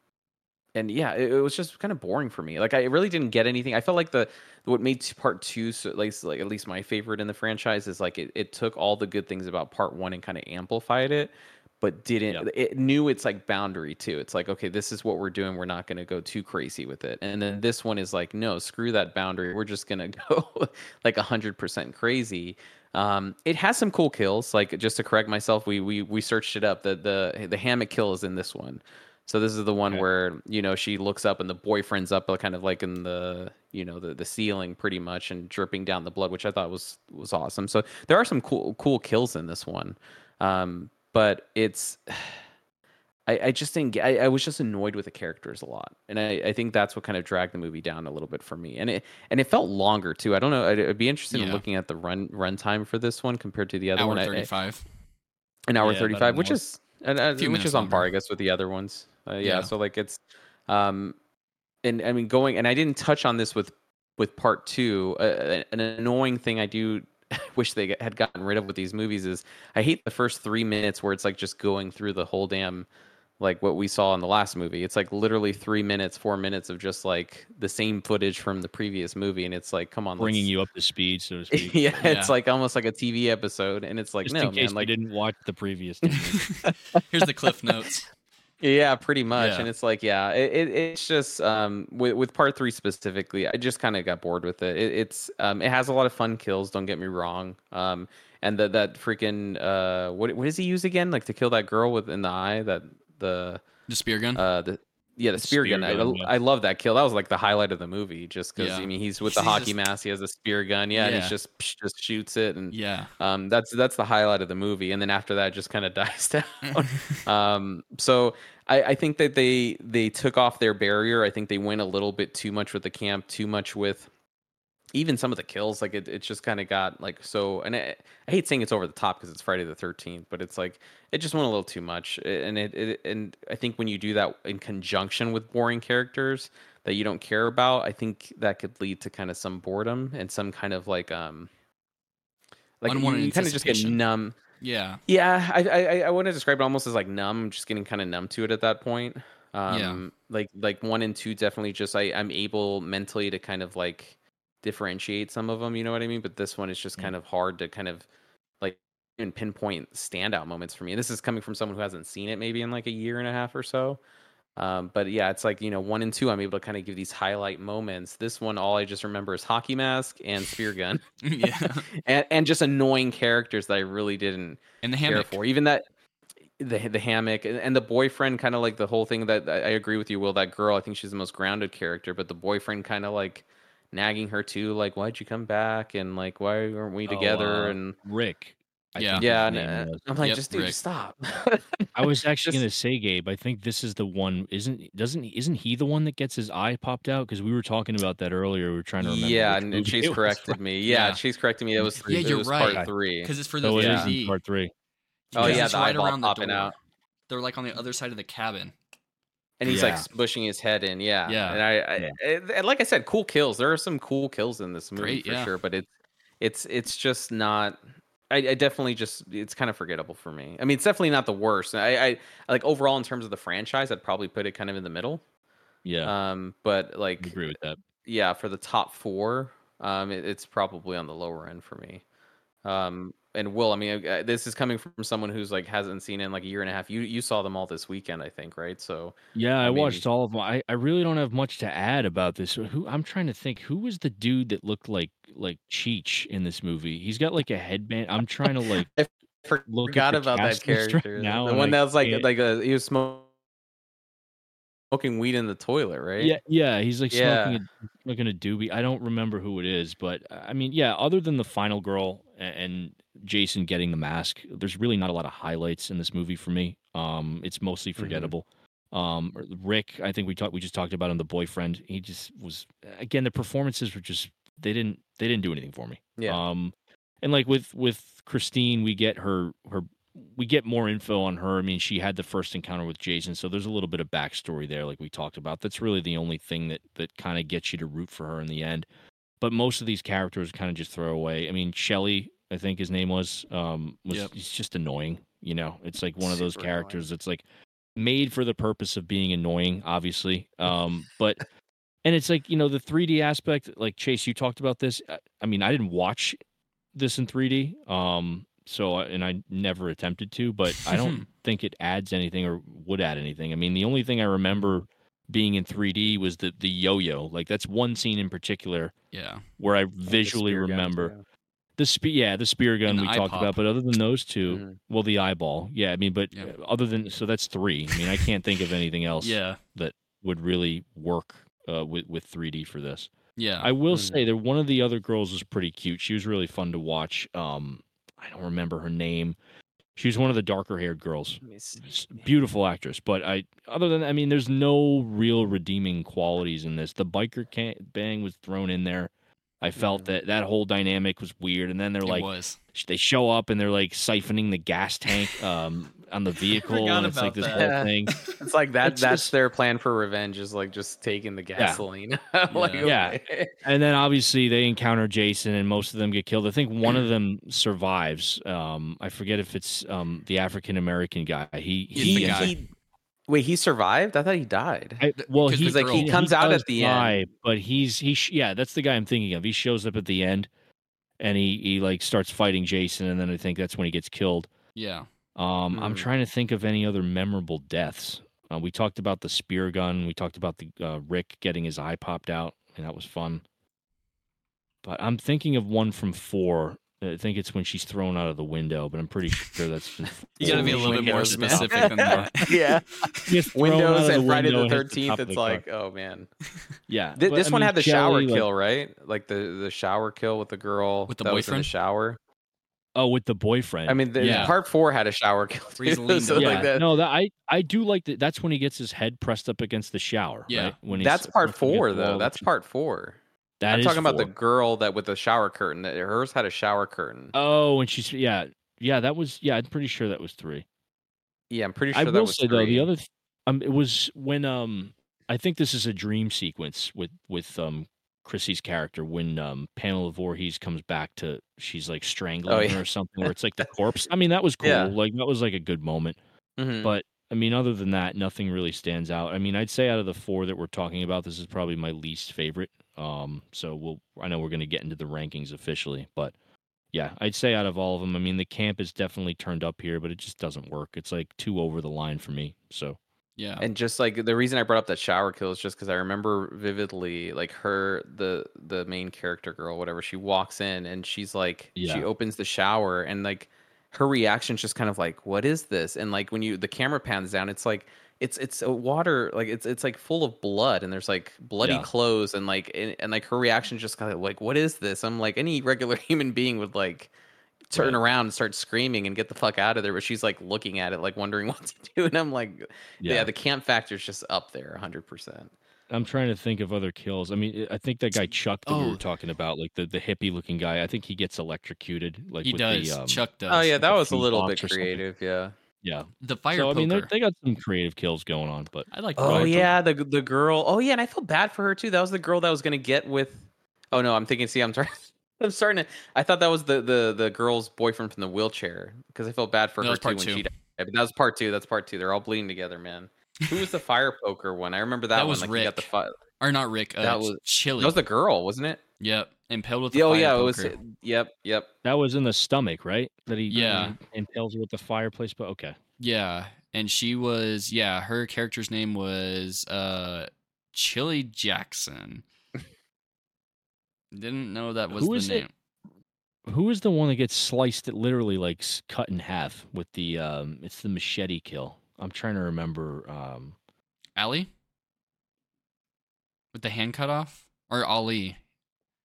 And yeah, it, it was just kind of boring for me. Like I really didn't get anything. I felt like the what made part two, so at least like at least my favorite in the franchise, is like it, it took all the good things about part one and kind of amplified it, but didn't. Yep. It knew its like boundary too. It's like, okay, this is what we're doing. We're not going to go too crazy with it. And then this one is like, no, screw that boundary. We're just going to go like a hundred percent crazy. Um, it has some cool kills. Like just to correct myself, we we we searched it up. The the the hammock kill is in this one. So this is the one okay. where, you know, she looks up and the boyfriend's up kind of like in the, you know, the, the ceiling pretty much and dripping down the blood, which I thought was was awesome. So there are some cool cool kills in this one. Um, but it's, I, I just didn't, I, I was just annoyed with the characters a lot. And I, I think that's what kind of dragged the movie down a little bit for me. And it and it felt longer too. I don't know. I'd, I'd be interested yeah. in looking at the run, run time for this one compared to the other hour one. thirty-five I, I, an hour yeah, thirty-five, which is, and, uh, which is on par, I guess, with the other ones. Uh, yeah, yeah, so like it's, um, and I mean going, and I didn't touch on this with, with part two. Uh, an annoying thing I do wish they had gotten rid of with these movies is I hate the first three minutes where it's like just going through the whole damn, like what we saw in the last movie. It's like literally three minutes, four minutes of just like the same footage from the previous movie, and it's like, come on, bringing let's... you up to speed, so to speak. yeah, yeah, it's like almost like a T V episode, and it's like just no, in case man, like... we didn't watch the previous. T V. Here's the cliff notes. Yeah, pretty much. Yeah. And it's like, yeah, it, it, it's just um, with, with part three specifically, I just kind of got bored with it. it. It's um, it has a lot of fun kills. Don't get me wrong. Um, and the, that freaking uh, what what does he use again? Like to kill that girl with in the eye that the the spear gun. Uh, the yeah, the spear, spear gun. gun I, yeah. I love that kill. That was like the highlight of the movie, just because yeah. I mean he's with the he's hockey just... mask. He has a spear gun. Yeah, yeah. and he just just shoots it, and yeah, um, that's that's the highlight of the movie. And then after that, it just kind of dies down. um, so I, I think that they they took off their barrier. I think they went a little bit too much with the camp, too much with even some of the kills, like it, it just kind of got like so, and I, I hate saying it's over the top because it's Friday the thirteenth, but it's like it just went a little too much. And it, it and I think when you do that in conjunction with boring characters that you don't care about, I think that could lead to kind of some boredom and some kind of like um like Unwanted you kind of just get numb. Yeah, yeah. I I I want to describe it almost as like numb, just getting kind of numb to it at that point. Um, yeah. Like like one and two definitely just I I'm able mentally to kind of like differentiate some of them, you know what I mean? But this one is just kind of hard to kind of like even pinpoint standout moments for me. This is coming from someone who hasn't seen it maybe in like a year and a half or so. Um, but yeah, it's like, you know, one and two, I'm able to kind of give these highlight moments. This one, all I just remember is hockey mask and spear gun, yeah, and, and just annoying characters that I really didn't and the hammock. care for. Even that the the hammock and, and the boyfriend, kind of like the whole thing that I, I agree with you, Will. That girl, I think she's the most grounded character, but the boyfriend kind of like nagging her too, like, why'd you come back, and like, why aren't we together? Oh, uh, and Rick, I yeah, yeah. And, uh, I'm like, yep, just dude, Rick. stop. I was actually just... gonna say, Gabe, I think this is the one. Isn't doesn't isn't he the one that gets his eye popped out? Because we were talking about that earlier. We were trying to remember. Yeah, and she's corrected me. Yeah, yeah, she's corrected me. It was three, yeah, you're it was right. Part three, because it's for the so yeah. part three. Oh yeah, the right eyeball around popping the out. They're like on the other side of the cabin. And he's yeah. like pushing his head in, yeah. yeah. And I, I yeah. and like I said, cool kills. There are some cool kills in this movie Great, for yeah. sure, but it's it's it's just not. I, I definitely just it's kind of forgettable for me. I mean, it's definitely not the worst. I, I like overall in terms of the franchise, I'd probably put it kind of in the middle. Yeah. Um, but like, I agree with that. Yeah, for the top four, um, it, it's probably on the lower end for me. Um, and Will, I mean, this is coming from someone who's like hasn't seen it in like a year and a half. You you saw them all this weekend, I think, right? So yeah, I maybe... watched all of them. I, I really don't have much to add about this. Who I'm trying to think, who was the dude that looked like like Cheech in this movie? He's got like a headband. I'm trying to like I forgot about that character. Right now, the one that was like it. like a, he was smoking. Smoking weed in the toilet, right? Yeah, yeah. He's like yeah. smoking, a, smoking a doobie. I don't remember who it is, but I mean, yeah. Other than the final girl and Jason getting the mask, there's really not a lot of highlights in this movie for me. Um, it's mostly forgettable. Mm-hmm. Um, Rick, I think we talked. We just talked about him, the boyfriend. He just was again. The performances were just they didn't they didn't do anything for me. Yeah. Um, and like with with Christine, we get her her. we get more info on her. I mean, she had the first encounter with Jason, so there's a little bit of backstory there, like we talked about. That's really the only thing that, that kind of gets you to root for her in the end. But most of these characters kind of just throw away. I mean, Shelley, I think his name was, um, was yep. he's just annoying, you know? It's like one Super of those characters annoying. That's like made for the purpose of being annoying, obviously. Um, but... And it's like, you know, the three D aspect, like, Chase, you talked about this. I, I mean, I didn't watch this in three D. Um... So, and I never attempted to, but I don't think it adds anything or would add anything. I mean, the only thing I remember being in three D was the, the yo-yo. Like, that's one scene in particular yeah, where I visually the remember. Guns, yeah. The spe- yeah, the spear gun and we talked pop. about, but other than those two, mm. well, the eyeball. Yeah, I mean, but yeah. other than, so that's three. I mean, I can't think of anything else yeah. that would really work uh, with, with three D for this. Yeah. I will mm. say that one of the other girls was pretty cute. She was really fun to watch. Um, I don't remember her name. She was one of the darker-haired girls. Beautiful actress, but I. Other than, I mean, there's no real redeeming qualities in this. The biker can- bang was thrown in there. I felt yeah. that that whole dynamic was weird, and then they're it like, was. they show up and they're like siphoning the gas tank um, on the vehicle, and it's like this that. whole thing. It's like that. It's that's just... their plan for revenge is like just taking the gasoline. Yeah, like, yeah. Okay. And then obviously they encounter Jason, and most of them get killed. I think one of them survives. Um, I forget if it's um, the African American guy. He he. he, he... Wait, he survived? I thought he died. I, well, he like he comes he out at the die, end, but he's he sh- yeah, that's the guy I'm thinking of. He shows up at the end, and he he like starts fighting Jason, and then I think that's when he gets killed. Yeah. Um, mm-hmm. I'm trying to think of any other memorable deaths. Uh, we talked about the spear gun. We talked about the uh, Rick getting his eye popped out, and that was fun. But I'm thinking of one from four. I think it's when she's thrown out of the window, but I'm pretty sure that's. You gotta be a little bit more specific than that. Yeah, windows and Friday the thirteenth. It's like, oh man. Yeah, Th- this but, one I mean, had the shower Kelly, kill, like, right? Like the, the shower kill with the girl with the that boyfriend was in the shower. Oh, with the boyfriend. I mean, the, yeah. part four had a shower kill. Too, so yeah. like that. No, that, I I do like that. That's when he gets his head pressed up against the shower. Yeah, right? When that's part four though. That's part four. That I'm is talking four. About the girl that with the shower curtain. That hers had a shower curtain. Oh, and she's yeah, yeah. That was yeah. I'm pretty sure that was three. Yeah, I'm pretty sure. I that will was say three. Though the other, th- um, it was when um, I think this is a dream sequence with with um, Chrissy's character when um, Pamela Voorhees comes back to she's like strangling oh, yeah. her or something where it's like the corpse. I mean, that was cool. Yeah. Like that was like a good moment. Mm-hmm. But I mean, other than that, nothing really stands out. I mean, I'd say out of the four that we're talking about, this is probably my least favorite. Um, so we'll, I know we're going to get into the rankings officially, but yeah, I'd say out of all of them, I mean, the camp is definitely turned up here, but it just doesn't work. It's like too over the line for me. So, yeah. And just like the reason I brought up that shower kill is just because I remember vividly, like her, the, the main character girl, whatever, she walks in and she's like, yeah. she opens the shower and like her reaction's just kind of like, what is this? And like when you, the camera pans down, it's like, It's it's a water like it's it's like full of blood and there's like bloody yeah. clothes and like and, and like her reaction just kind of like, what is this? I'm like, any regular human being would like turn right. around and start screaming and get the fuck out of there, but she's like looking at it like wondering what to do, and I'm like, yeah, yeah the camp factor's just up there one hundred percent. I'm trying to think of other kills. I mean, I think that guy Chuck that oh. we were talking about, like the, the hippie looking guy, I think he gets electrocuted. Like he with does. The, um, Chuck does. Oh yeah, that was a little bit creative. Yeah. Yeah, the fire. So I mean, they got some creative kills going on, but I like. Oh yeah, poker. the the girl. Oh yeah, and I felt bad for her too. That was the girl that was gonna get with. Oh no, I'm thinking. See, I'm sorry. I'm starting to. I thought that was the the the girl's boyfriend from the wheelchair because I felt bad for that her too when two. she died. But that was part two. That's part two. They're all bleeding together, man. Who was the fire poker one? I remember that, that one. Was like, Rick. Got the fi- or not Rick? Uh, that was Chili. That was the girl, wasn't it? Yep. Impaled with the oh, fire yeah, poker. It was, yep, yep. That was in the stomach, right? That he yeah. impales with the fireplace, but okay. Yeah, and she was, yeah, her character's name was uh, Chili Jackson. Didn't know that was Who the is name. It? Who is the one that gets sliced, literally like cut in half with the, um, it's the machete kill. I'm trying to remember. Um, Ali? With the hand cut off? Or Ali?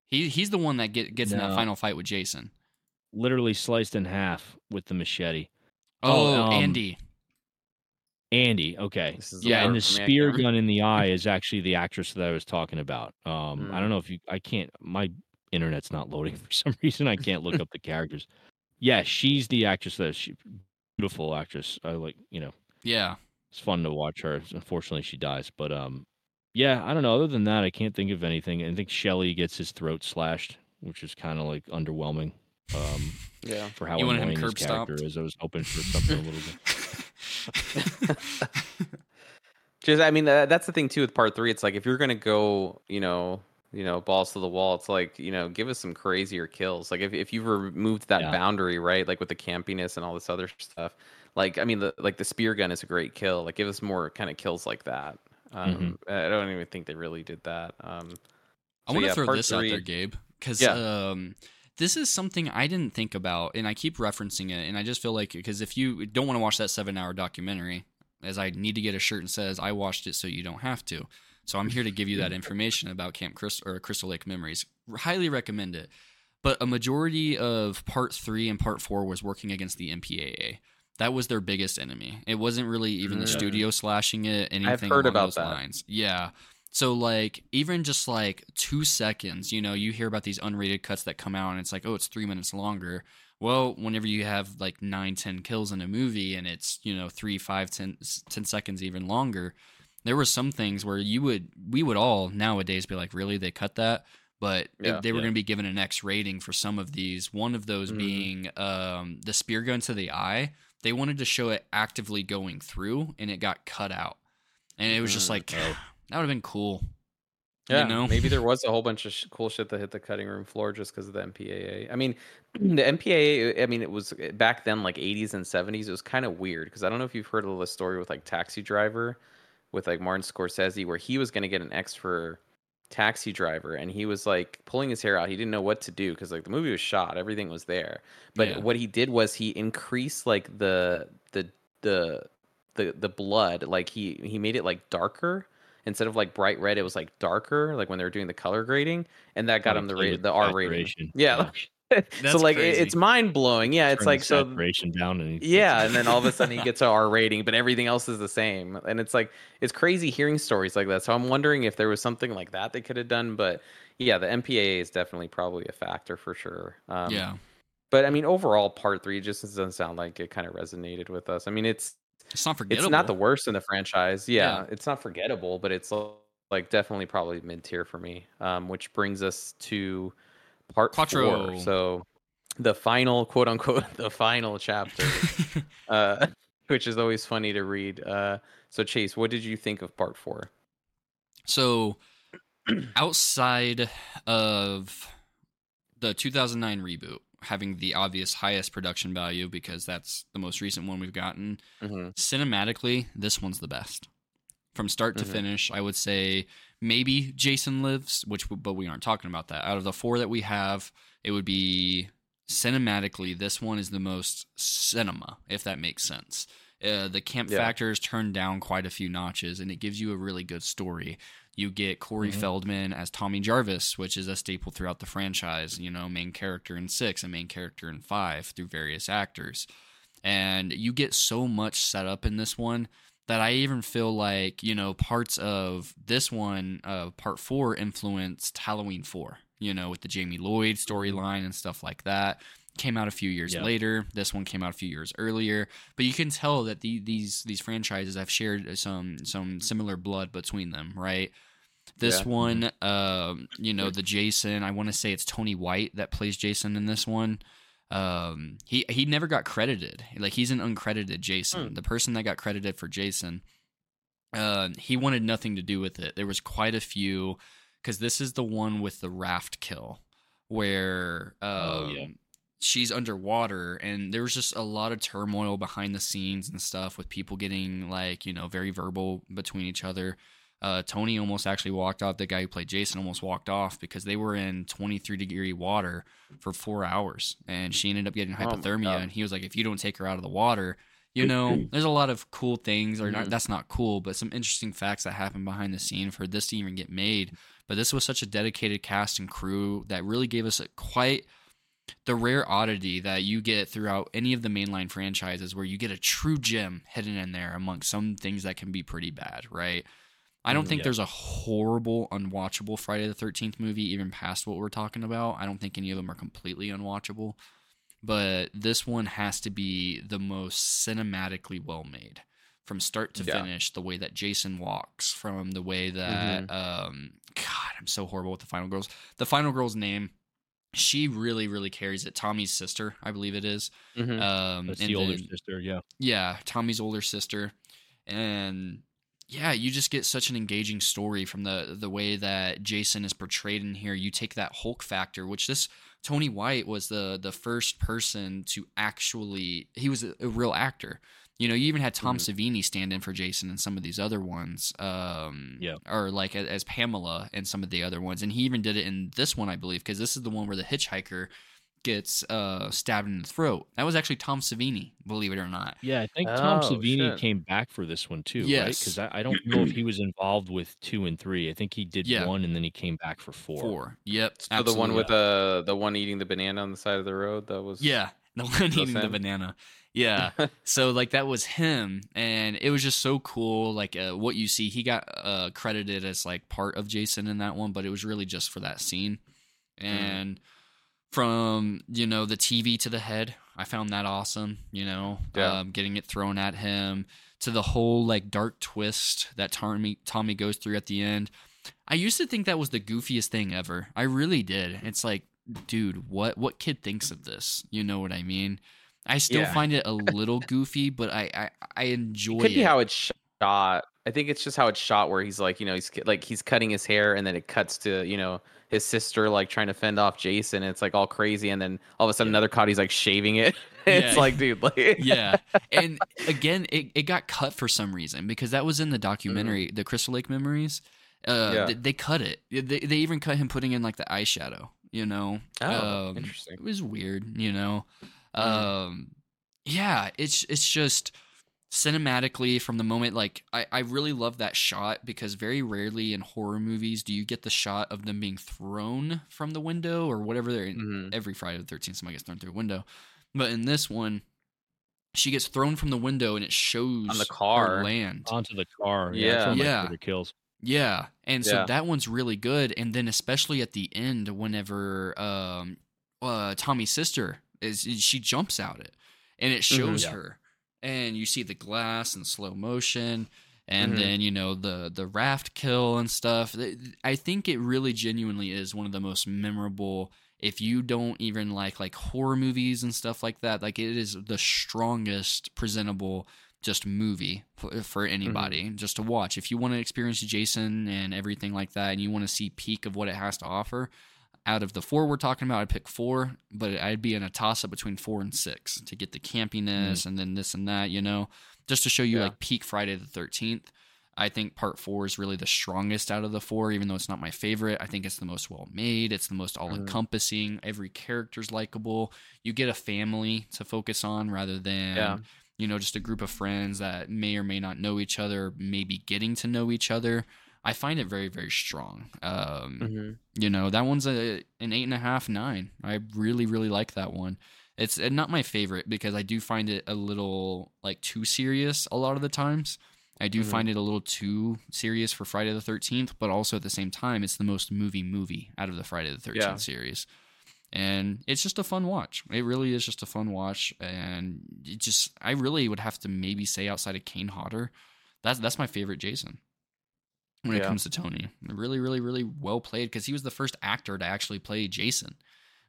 He he's the one that get, gets no. in that final fight with Jason. Literally sliced in half with the machete. Oh, oh um, Andy. Andy, okay. Yeah, and the spear gun in the eye is actually the actress that I was talking about. Um, mm. I don't know if you... I can't... My internet's not loading for some reason. I can't look up the characters. Yeah, she's the actress that... She, beautiful actress. I like, you know... Yeah. It's fun to watch her. Unfortunately, she dies, but... um. Yeah, I don't know. Other than that, I can't think of anything. I think Shelly gets his throat slashed, which is kind of like underwhelming. Um, yeah, for how annoying his character stopped. Is. I was hoping for something a little bit. Just, I mean, that, that's the thing too with part three. It's like if you're gonna go, you know, you know, balls to the wall. It's like, you know, give us some crazier kills. Like if if you've removed that yeah. boundary, right? Like with the campiness and all this other stuff. Like I mean, the like the spear gun is a great kill. Like give us more kind of kills like that. Um, mm-hmm. I don't even think they really did that. Um, I so want to yeah, throw this three. out there, Gabe, because yeah. um, this is something I didn't think about, and I keep referencing it, and I just feel like, because if you don't want to watch that seven-hour documentary, as I need to get a shirt that says, I watched it so you don't have to. So I'm here to give you that information about Camp Crystal, or Crystal Lake Memories. Highly recommend it. But a majority of part three and part four was working against the M P A A. That was their biggest enemy. It wasn't really even the yeah. studio slashing it, anything I've heard along about those that. lines. Yeah. So, like, even just, like, two seconds, you know, you hear about these unrated cuts that come out, and it's like, oh, it's three minutes longer. Well, whenever you have, like, nine, ten kills in a movie, and it's, you know, three, five, ten, ten seconds even longer, there were some things where you would, we would all nowadays be like, really, they cut that? But yeah, it, they were yeah. going to be given an X rating for some of these, one of those mm-hmm. being um, the spear gun to the eye. They wanted to show it actively going through, and it got cut out. And it was just like, oh, that would have been cool. Yeah, you know? Maybe there was a whole bunch of sh- cool shit that hit the cutting room floor just because of the M P A A. I mean, the M P A A, I mean, it was back then, like eighties and seventies. It was kind of weird because I don't know if you've heard of the story with like Taxi Driver with like Martin Scorsese where he was going to get an X for Taxi Driver, and he was like pulling his hair out. He didn't know what to do because like the movie was shot, everything was there, but yeah. what he did was he increased like the the the the the blood, like he he made it like darker instead of like bright red. It was like darker, like when they were doing the color grading, and that got like, him the rated the R rating. Yeah, yeah. So like it, it's mind blowing. Yeah, it's Turn like so saturation down and yeah, and then all of a sudden he gets an R rating, but everything else is the same. And it's like it's crazy hearing stories like that. So I'm wondering if there was something like that they could have done. But yeah, the M P A A is definitely probably a factor for sure. Um, yeah, but I mean overall, part three just doesn't sound like it kind of resonated with us. I mean it's it's not forgettable. It's not the worst in the franchise. Yeah, yeah. It's not forgettable, but it's like definitely probably mid tier for me. Um, which brings us to Part Quattro. Four, so the final, quote unquote, the final chapter, uh, which is always funny to read. Uh, so Chase, what did you think of part four? So outside of the two thousand nine reboot having the obvious highest production value because that's the most recent one we've gotten, mm-hmm. cinematically, this one's the best. From start to mm-hmm. finish, I would say maybe Jason Lives, which but we aren't talking about that. Out of the four that we have, it would be cinematically, this one is the most cinema, if that makes sense. Uh, the camp yeah. factor is turned down quite a few notches, and it gives you a really good story. You get Corey mm-hmm. Feldman as Tommy Jarvis, which is a staple throughout the franchise, you know, main character in six and main character in five through various actors. And you get so much set up in this one that I even feel like, you know, parts of this one, uh, part four influenced Halloween four, you know, with the Jamie Lloyd storyline and stuff like that. Came out a few years yep. later. This one came out a few years earlier. But you can tell that the, these these franchises have shared some some similar blood between them, right? This yeah. one, um, you know, the Jason, I want to say it's Tony White that plays Jason in this one. Um, he, he never got credited. Like he's an uncredited Jason. Hmm. The person that got credited for Jason, uh, he wanted nothing to do with it. There was quite a few, cause this is the one with the raft kill where, um, oh, yeah. she's underwater and there was just a lot of turmoil behind the scenes and stuff with people getting like, you know, very verbal between each other. Uh, Tony almost actually walked off. The guy who played Jason almost walked off because they were in twenty-three degree water for four hours and she ended up getting hypothermia. Oh and he was like, if you don't take her out of the water, you know, there's a lot of cool things or not, that's not cool, but some interesting facts that happened behind the scene for this to even get made. But this was such a dedicated cast and crew that really gave us a quite the rare oddity that you get throughout any of the mainline franchises where you get a true gem hidden in there amongst some things that can be pretty bad. Right. I don't think yeah. there's a horrible, unwatchable Friday the thirteenth movie, even past what we're talking about. I don't think any of them are completely unwatchable. But this one has to be the most cinematically well-made. From start to yeah. finish, the way that Jason walks, from the way that... Mm-hmm. Um, God, I'm so horrible with the final girls. The final girl's name, she really, really carries it. Tommy's sister, I believe it is. Mm-hmm. Um, That's and the older then, sister, yeah. Yeah, Tommy's older sister. And... yeah, you just get such an engaging story from the the way that Jason is portrayed in here. You take that Hulk factor, which this Tony White was the the first person to actually – he was a, a real actor. You know, you even had Tom mm-hmm. Savini stand in for Jason in some of these other ones um, yeah. or like a, as Pamela in some of the other ones. And he even did it in this one, I believe, because this is the one where the hitchhiker – gets uh stabbed in the throat. That was actually Tom Savini, believe it or not. Yeah, I think oh, Tom Savini shit. came back for this one too, yes. right? Because I, I don't know if he was involved with two and three. I think he did yeah. one and then he came back for four. Four. Yep. So absolutely. The one with uh the one eating the banana on the side of the road, that was yeah, the one eating him. the banana. Yeah. So like that was him, and it was just so cool. Like uh, what you see, he got uh credited as like part of Jason in that one, but it was really just for that scene. And mm. from, you know, the T V to the head, I found that awesome, you know, yeah. um, getting it thrown at him, to the whole, like, dark twist that Tommy, Tommy goes through at the end. I used to think that was the goofiest thing ever. I really did. It's like, dude, what what kid thinks of this? You know what I mean? I still yeah. find it a little goofy, but I, I, I enjoy it. Could it could be how it's shot. I think it's just how it's shot where he's, like, you know, he's like he's cutting his hair and then it cuts to, you know, his sister like trying to fend off Jason. And it's like all crazy, and then all of a sudden another cut. He's like shaving it. It's yeah. like, dude, like yeah. And again, it, it got cut for some reason because that was in the documentary, mm-hmm. the Crystal Lake Memories. Uh, yeah. they, they cut it. They they even cut him putting in like the eyeshadow. You know, oh, um, interesting. It was weird. You know, um, yeah. It's it's just cinematically from the moment, like, I, I really love that shot, because very rarely in horror movies do you get the shot of them being thrown from the window or whatever. They're in. Mm-hmm. Every Friday the thirteenth, somebody gets thrown through a window. But in this one, she gets thrown from the window and it shows on the car land onto the car. Yeah. Yeah. Yeah. Kills. Yeah. And so yeah. that one's really good. And then especially at the end, whenever um, uh, Tommy's sister is, she jumps out it and it shows mm-hmm, yeah. her, and you see the glass in slow motion. And mm-hmm. then, you know, the, the raft kill and stuff. I think it really genuinely is one of the most memorable. If you don't even like like horror movies and stuff like that, like, it is the strongest presentable just movie for, for anybody mm-hmm. just to watch. If you want to experience Jason and everything like that, and you want to see peak of what it has to offer, out of the four we're talking about, I'd pick four, but I'd be in a toss-up between four and six to get the campiness mm-hmm. and then this and that, you know, just to show you yeah. like peak Friday the thirteenth. I think part four is really the strongest out of the four, even though it's not my favorite. I think it's the most well-made. It's the most all-encompassing. Every character's likable. You get a family to focus on rather than, yeah. you know, just a group of friends that may or may not know each other, maybe getting to know each other. I find it very, very strong. Um, mm-hmm. You know, that one's a, an eight and a half, nine. I really, really like that one. It's not my favorite because I do find it a little, like, too serious a lot of the times. I do mm-hmm. find it a little too serious for Friday the thirteenth, but also at the same time, it's the most movie movie out of the Friday the thirteenth yeah. series. And it's just a fun watch. It really is just a fun watch. And it just, I really would have to maybe say outside of Kane Hodder, that's, that's my favorite Jason when yeah. it comes to Tony. Really, really, really well played, because he was the first actor to actually play Jason,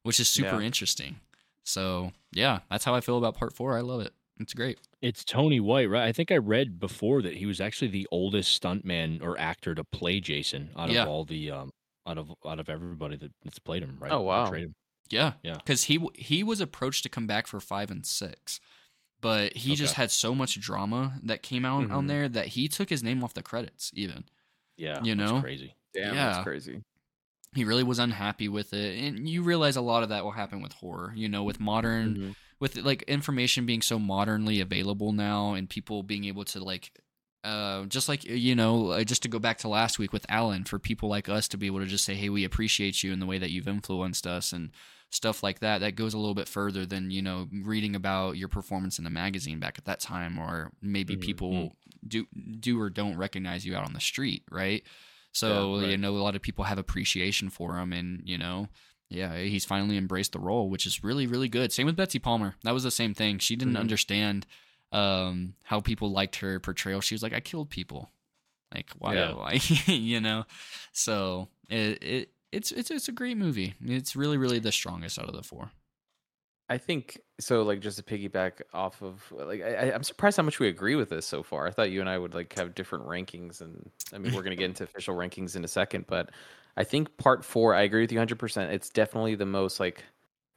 which is super yeah. interesting. So yeah, that's how I feel about part four. I love it. It's great. It's Tony White, right? I think I read before that he was actually the oldest stuntman or actor to play Jason out of yeah. all the um, out of out of everybody that, that's played him, right? Oh wow, him. yeah, yeah. Because he he was approached to come back for five and six, but he okay. just had so much drama that came out mm-hmm. on there that he took his name off the credits, even. Yeah, you know, that's crazy. Damn, yeah. that's crazy. He really was unhappy with it, and you realize a lot of that will happen with horror, you know, with modern. Mm-hmm. With like information being so modernly available now, and people being able to like, uh, just like, you know, just to go back to last week with Alan, for people like us to be able to just say, hey, we appreciate you and the way that you've influenced us and stuff like that. That goes a little bit further than, you know, reading about your performance in a magazine back at that time, or maybe mm-hmm. people do do or don't recognize you out on the street, right? So yeah, right. you know, a lot of people have appreciation for him, and you know. Yeah, he's finally embraced the role, which is really, really good. Same with Betsy Palmer. That was the same thing. She didn't mm-hmm. understand um, how people liked her portrayal. She was like, I killed people. Like, why? Yeah. why? You know? So it, it it's it's it's a great movie. It's really, really the strongest out of the four. I think, so like just to piggyback off of, like, I, I'm surprised how much we agree with this so far. I thought you and I would like have different rankings. And I mean, we're going to get into official rankings in a second, but I think part four, I agree with you one hundred percent. It's definitely the most, like,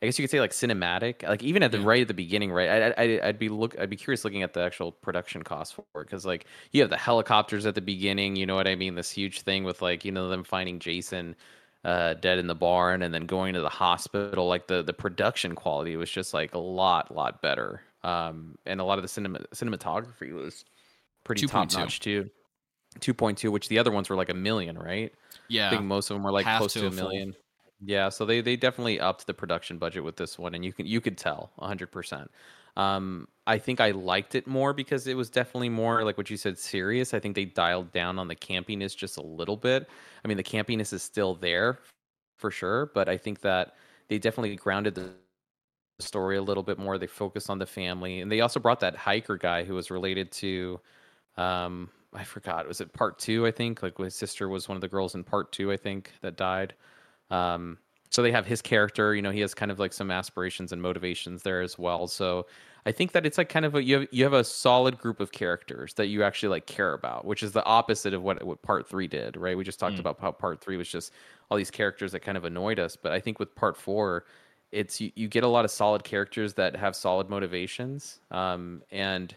I guess you could say, like, cinematic. Like, even at the yeah. right at the beginning, right? I, I, I'd be look, I'd be curious looking at the actual production costs for it, because like you have the helicopters at the beginning. You know what I mean? This huge thing with like, you know, them finding Jason uh, dead in the barn, and then going to the hospital. Like the the production quality was just like a lot, lot better. Um, and a lot of the cinema cinematography was pretty top notch too. two point two, which the other ones were like a million, right? Yeah, I think most of them were like close to, to a million. Full. Yeah, so they they definitely upped the production budget with this one, and you can you could tell one hundred percent. Um, I think I liked it more because it was definitely more like what you said, serious. I think they dialed down on the campiness just a little bit. I mean, the campiness is still there for sure, but I think that they definitely grounded the story a little bit more. They focused on the family, and they also brought that hiker guy who was related to. Um, I forgot. Was it part two? I think like his sister was one of the girls in part two, I think, that died. Um, so they have his character, you know, he has kind of like some aspirations and motivations there as well. So I think that it's like kind of a, you have, you have a solid group of characters that you actually like care about, which is the opposite of what, what part three did, right? We just talked mm. about how part three was just all these characters that kind of annoyed us. But I think with part four, it's, you, you get a lot of solid characters that have solid motivations. Um, and,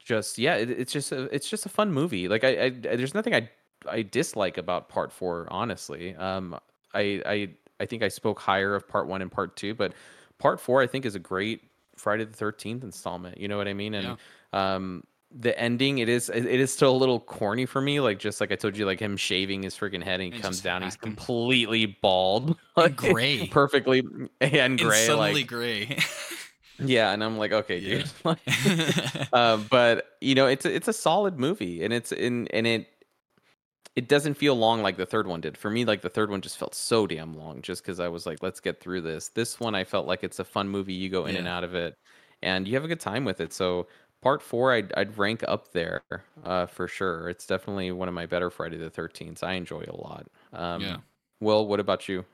Just yeah, it, it's just a, it's just a fun movie. Like I, I, there's nothing I, I dislike about Part Four. Honestly, um, I, I, I think I spoke higher of Part One and Part Two, but Part Four I think is a great Friday the thirteenth installment. You know what I mean? And yeah. um, the ending, it is it is still a little corny for me. Like, just like I told you, like him shaving his freaking head, and he and comes down, he's completely bald, like, and gray, perfectly and gray, and suddenly like, gray. Yeah, and I'm like, okay, yeah. dude. Like, uh, but you know, it's it's a solid movie, and it's in and it it doesn't feel long like the third one did for me. Like the third one just felt so damn long, just because I was like, let's get through this. This one, I felt like it's a fun movie. You go in yeah. and out of it, and you have a good time with it. So part four, I'd I'd rank up there uh, for sure. It's definitely one of my better Friday the thirteenth. I enjoy a lot. Um, yeah. Will, what about you?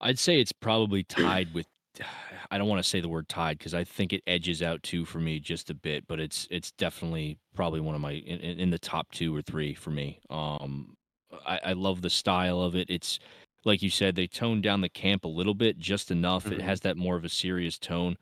I'd say it's probably tied with. I don't want to say the word tied because I think it edges out two for me just a bit, but it's it's definitely probably one of my in, in the top two or three for me. Um, I, I love the style of it. It's like you said, they toned down the camp a little bit, just enough. Mm-hmm. It has that more of a serious tone.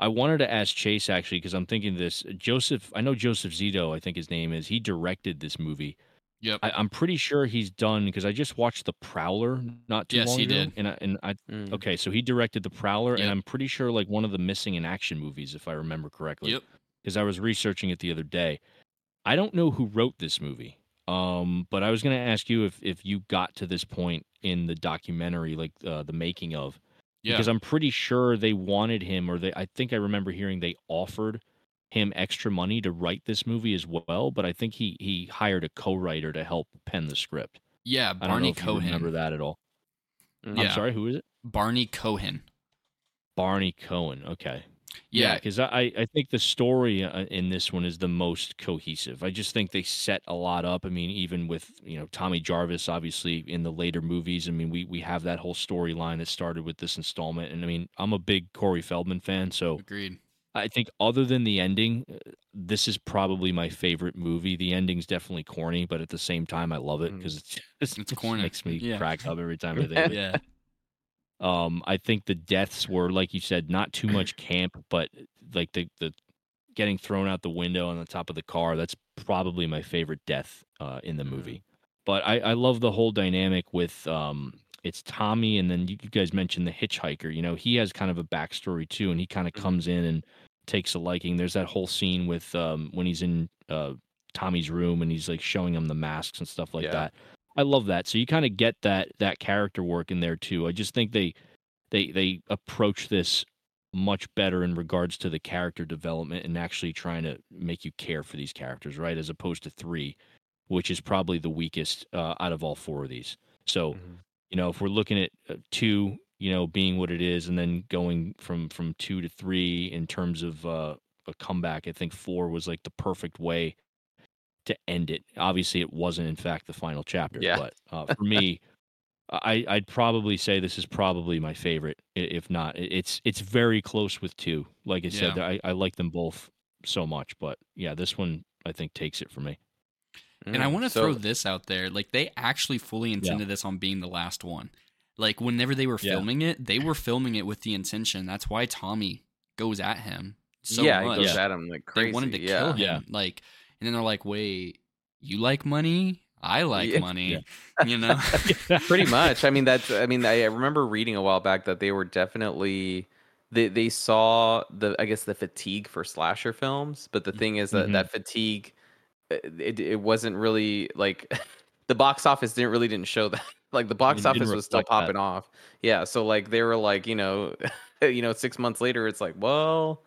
I wanted to ask Chase actually because I'm thinking this Joseph. I know Joseph Zito. I think his name is. He directed this movie. Yep. I, I'm pretty sure he's done because I just watched The Prowler not too yes, long ago. Yes, he did. And I, and I mm. okay, so he directed The Prowler, yep. and I'm pretty sure like one of the missing in action movies, if I remember correctly. Yep. Because I was researching it the other day. I don't know who wrote this movie. Um, but I was going to ask you if if you got to this point in the documentary, like uh, the making of. Yeah. Because I'm pretty sure they wanted him, or they. I think I remember hearing they offered him extra money to write this movie as well, but I think he he hired a co-writer to help pen the script. Yeah, Barney I don't know if Cohen. You remember that at all? Mm-hmm. Yeah. I'm sorry, who is it? Barney Cohen. Barney Cohen. Okay. Yeah, because yeah, I I think the story in this one is the most cohesive. I just think they set a lot up. I mean, even with you know Tommy Jarvis, obviously in the later movies. I mean, we we have that whole storyline that started with this installment, and I mean, I'm a big Corey Feldman fan, so agreed. I think other than the ending, this is probably my favorite movie. The ending's definitely corny, but at the same time, I love it because it's, it's, it's corny. It makes me yeah. crack up every time I think. yeah. Um, I think the deaths were, like you said, not too much camp, but like the the getting thrown out the window on the top of the car. That's probably my favorite death uh, in the movie. Mm-hmm. But I, I love the whole dynamic with um, it's Tommy, and then you, you guys mentioned the hitchhiker. You know, he has kind of a backstory too, and he kind of comes in and takes a liking. There's that whole scene with um when he's in uh Tommy's room and he's like showing him the masks and stuff like yeah. that. I love that. So you kind of get that that character work in there too. I just think they they they approach this much better in regards to the character development and actually trying to make you care for these characters, right? As opposed to three, which is probably the weakest uh, out of all four of these. So, mm-hmm. you know, if we're looking at uh, two, you know, being what it is, and then going from, from two to three in terms of uh, a comeback, I think four was like the perfect way to end it. Obviously, it wasn't, in fact, the final chapter. Yeah. But uh, for me, I, I'd probably say this is probably my favorite, if not. It's it's very close with two. Like I yeah. said, I, I like them both so much. But, yeah, this one, I think, takes it for me. And mm, I want to so, throw this out there. Like, they actually fully intended yeah. this on being the last one. Like, whenever they were filming yeah. it, they were filming it with the intention. That's why Tommy goes at him so yeah, much. Yeah, he goes at him like crazy. They wanted to yeah. kill him. Yeah. Like, and then they're like, wait, you like money? I like yeah. money. Yeah. You know? Pretty much. I mean, that's, I mean, I remember reading a while back that they were definitely, they, they saw the, I guess, the fatigue for slasher films. But the thing is that mm-hmm. that fatigue, it, it wasn't really like, the box office didn't really didn't show that. Like the box office was still popping that. off. Yeah. So like they were like, you know, you know, six months later, it's like, well,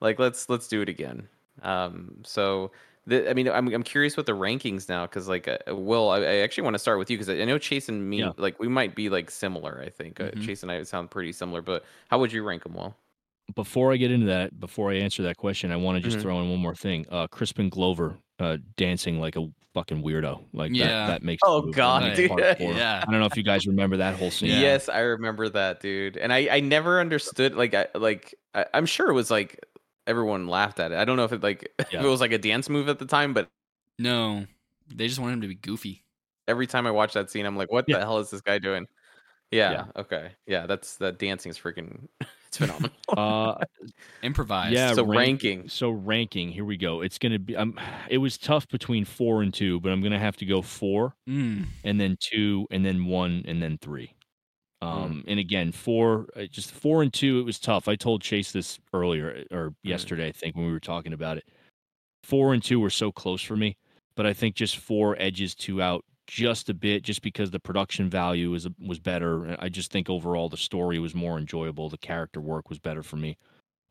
like, let's let's do it again. Um, so, the, I mean, I'm I'm curious with the rankings now, because like, uh, Will, I, I actually want to start with you, because I know Chase and me, yeah. like we might be like similar, I think. Mm-hmm. Uh, Chase and I sound pretty similar, but how would you rank them, Will? Before I get into that, before I answer that question, I want to just mm-hmm. throw in one more thing. Uh, Crispin Glover uh, dancing like a fucking weirdo, like yeah. that, that makes oh god dude. yeah I don't know if you guys remember that whole scene. Yes, I remember that, dude. And I I never understood, like I like I, I'm sure it was like everyone laughed at it. I don't know if it like yeah. if it was like a dance move at the time, but no, they just wanted him to be goofy. Every time I watch that scene, I'm like, what yeah. the hell is this guy doing? Yeah, yeah. Okay. Yeah, that's that dancing is freaking it's phenomenal. Uh, improvised. Yeah. So rank, ranking. So ranking. Here we go. It's gonna be. Um, it was tough between four and two, but I'm gonna have to go four, mm. and then two, and then one, and then three. Um, mm. and again, four. Just four and two. It was tough. I told Chase this earlier or yesterday, mm. I think, when we were talking about it. four and two were so close for me, but I think just four edges two out just a bit, just because the production value was was better. I just think overall the story was more enjoyable. The character work was better for me.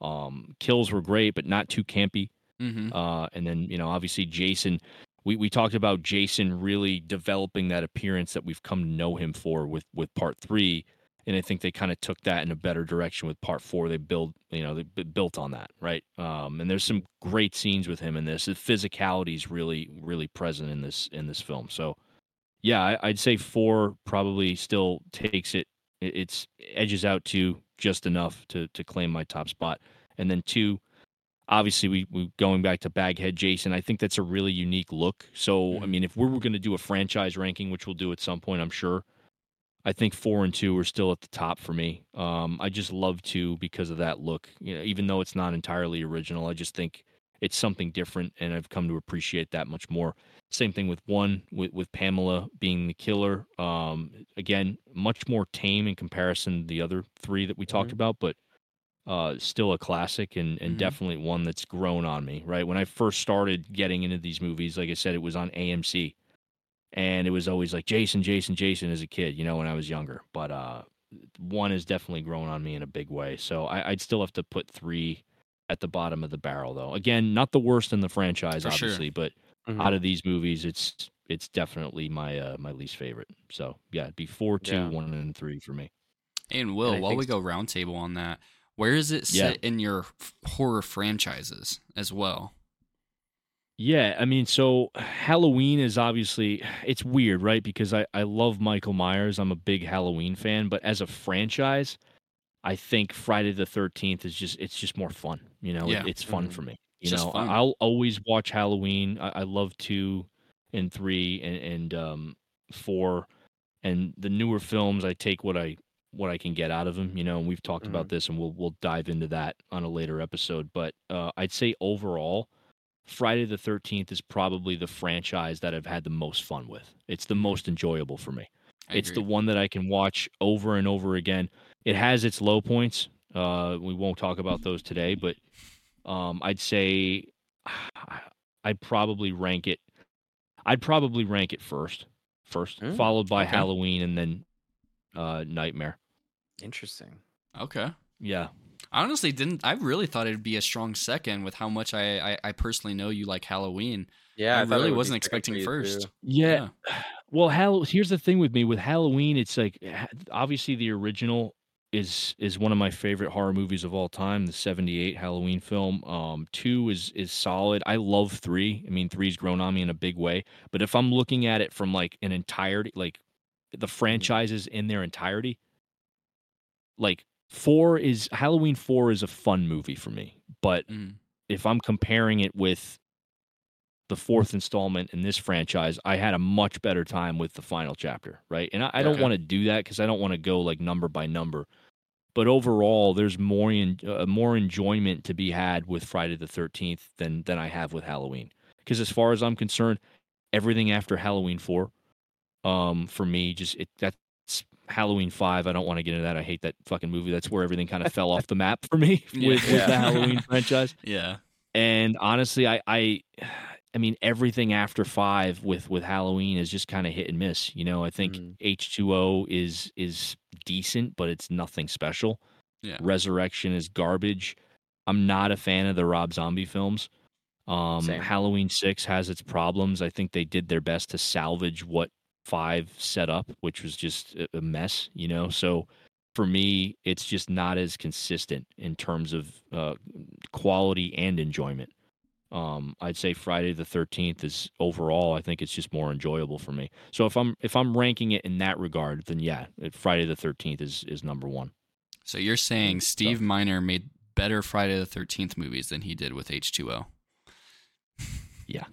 Um, kills were great, but not too campy. Mm-hmm. Uh, and then, you know, obviously Jason, we, we talked about Jason really developing that appearance that we've come to know him for with, with part three. And I think they kind of took that in a better direction with part four. They build, you know, they built on that. Right. Um, and there's some great scenes with him in this. The physicality is really, really present in this, in this film. So yeah, I, I'd say four probably still takes it. it. It's edges out to just enough to, to claim my top spot. And then two, obviously, we, we going back to Baghead Jason, I think that's a really unique look. So, I mean, if we were going to do a franchise ranking, which we'll do at some point, I'm sure, I think four and two are still at the top for me. Um, I just love two because of that look. You know, even though it's not entirely original, I just think it's something different, and I've come to appreciate that much more. Same thing with one, with, with Pamela being the killer. Um, again, much more tame in comparison to the other three that we talked mm-hmm. about, but Uh, still a classic and, and mm-hmm. definitely one that's grown on me, right? When I first started getting into these movies, like I said, it was on A M C. And it was always like Jason, Jason, Jason as a kid, you know, when I was younger. But uh, one has definitely grown on me in a big way. So I, I'd still have to put three at the bottom of the barrel, though. Again, not the worst in the franchise, For obviously, sure. but mm-hmm. out of these movies, it's it's definitely my uh, my least favorite. So, yeah, it'd be four, two, yeah. one, and three for me. And Will, and while we go roundtable on that, where is it set yeah. in your f- horror franchises as well? Yeah, I mean, so Halloween is obviously, it's weird, right? Because I, I love Michael Myers. I'm a big Halloween fan. But as a franchise, I think Friday the thirteenth is just, it's just more fun. You know, yeah. it, it's fun mm-hmm. for me. You it's know, I'll always watch Halloween. I, I love two and three and, and um, four. And the newer films, I take what I... what I can get out of them, you know, and we've talked mm-hmm. about this, and we'll we'll dive into that on a later episode. But uh, I'd say overall, Friday the thirteenth is probably the franchise that I've had the most fun with. It's the most enjoyable for me. I it's agree. The one that I can watch over and over again. It has its low points. Uh, we won't talk about those today, but um, I'd say I'd probably rank it. I'd probably rank it first, first mm, followed by okay. Halloween, and then uh, Nightmare. Interesting. Okay. Yeah. I honestly didn't. I really thought it'd be a strong second with how much I, I, I personally know you like Halloween. Yeah. I, I really wasn't expecting first. Yeah. yeah. Well, Hall- here's the thing with me with Halloween. It's like, obviously the original is, is one of my favorite horror movies of all time. The seventy-eight Halloween film. Um, two is, is solid. I love three. I mean, three's grown on me in a big way, but if I'm looking at it from like an entirety, like the franchises in their entirety, like four is Halloween four is a fun movie for me, but mm. if I'm comparing it with the fourth installment in this franchise, I had a much better time with the final chapter. Right. And I, I don't okay. want to do that because I don't want to go like number by number, but overall there's more in uh, more enjoyment to be had with Friday the thirteenth than, than I have with Halloween. Cause as far as I'm concerned, everything after Halloween four, um, for me, just it, that's, Halloween five, I don't want to get into that. I hate that fucking movie. That's where everything kind of fell off the map for me with, yeah. with the Halloween franchise. Yeah. And honestly, I, I, I mean, everything after five with, with Halloween is just kind of hit and miss. You know, I think mm. H two O is, is decent, but it's nothing special. Yeah. Resurrection is garbage. I'm not a fan of the Rob Zombie films. Um, Same. Halloween six has its problems. I think they did their best to salvage what five set up, which was just a mess, you know. So for me, it's just not as consistent in terms of uh, quality and enjoyment. Um, I'd say Friday the thirteenth is overall, I think it's just more enjoyable for me. So if I'm if I'm ranking it in that regard, then yeah, Friday the thirteenth is is number one. So you're saying Steve so. Miner made better Friday the thirteenth movies than he did with H two O? Yeah.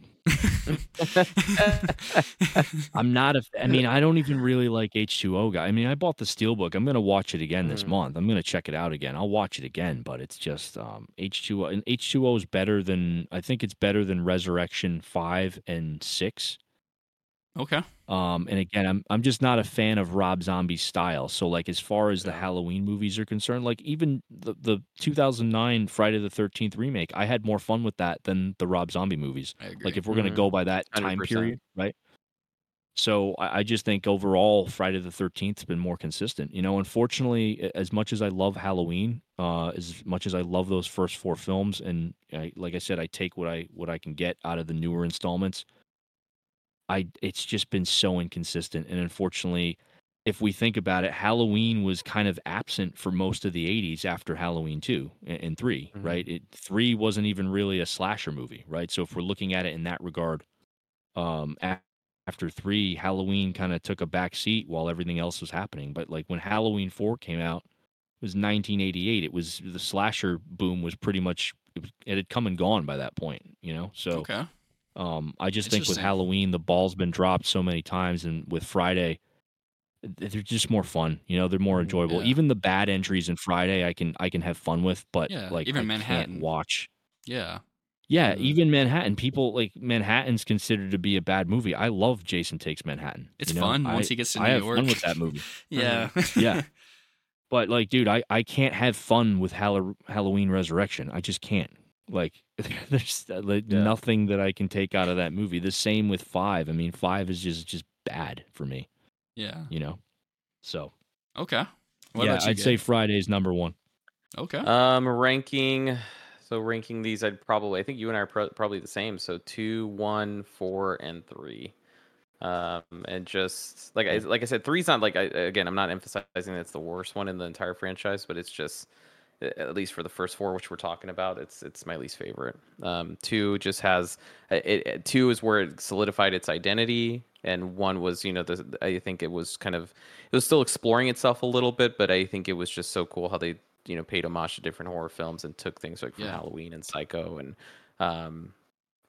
I'm not a I mean I don't even really like H two O guy. I mean I bought the Steelbook. I'm gonna watch it again this mm. month. I'm gonna check it out again. I'll watch it again, but it's just um H two O and H two O is better than I think it's better than Resurrection five and six. Okay. Um, and again, I'm I'm just not a fan of Rob Zombie's style. So like, as far as the Halloween movies are concerned, like even the, the two thousand nine Friday the thirteenth remake, I had more fun with that than the Rob Zombie movies. Like if we're mm-hmm. gonna go by that time one hundred percent period, right? So I, I just think overall Friday the thirteenth has been more consistent. You know, unfortunately, as much as I love Halloween, uh, as much as I love those first four films, and I, like I said, I take what I what I can get out of the newer installments. I, it's just been so inconsistent. And unfortunately, if we think about it, Halloween was kind of absent for most of the eighties after Halloween two and, and three, mm-hmm. right? It, three wasn't even really a slasher movie, right? So if we're looking at it in that regard, um, after three, Halloween kind of took a back seat while everything else was happening. But like when Halloween four came out, it was nineteen eighty-eight. It was the slasher boom was pretty much, it, was, it had come and gone by that point, you know? So. Okay. Um, I just think with Halloween, the ball's been dropped so many times, and with Friday, they're just more fun. You know, they're more enjoyable. Yeah. Even the bad entries in Friday, I can I can have fun with, but yeah, like even I Manhattan. Can't watch. Yeah, yeah. Mm-hmm. Even Manhattan, people like Manhattan's considered to be a bad movie. I love Jason Takes Manhattan. It's you know? fun I, once he gets to I New have York. Fun with that movie. yeah, yeah. But like, dude, I, I can't have fun with Hall- Halloween Resurrection. I just can't. Like there's like, yeah. nothing that I can take out of that movie. The same with five. I mean, five is just just bad for me. Yeah. You know? So. Okay. What yeah, about you, I'd Gabe? Say Friday's number one. Okay. Um, ranking. So ranking these, I'd probably, I think you and I are pro- probably the same. So two, one, four, and three. Um, and just like I, like I said, three's not like, I, again, I'm not emphasizing that's the worst one in the entire franchise, but it's just, at least for the first four, which we're talking about, it's it's my least favorite. Um, two just has it, it. Two is where it solidified its identity, and one was, you know, the, I think it was kind of it was still exploring itself a little bit, but I think it was just so cool how they, you know, paid homage to different horror films and took things like from yeah. Halloween and Psycho, and um,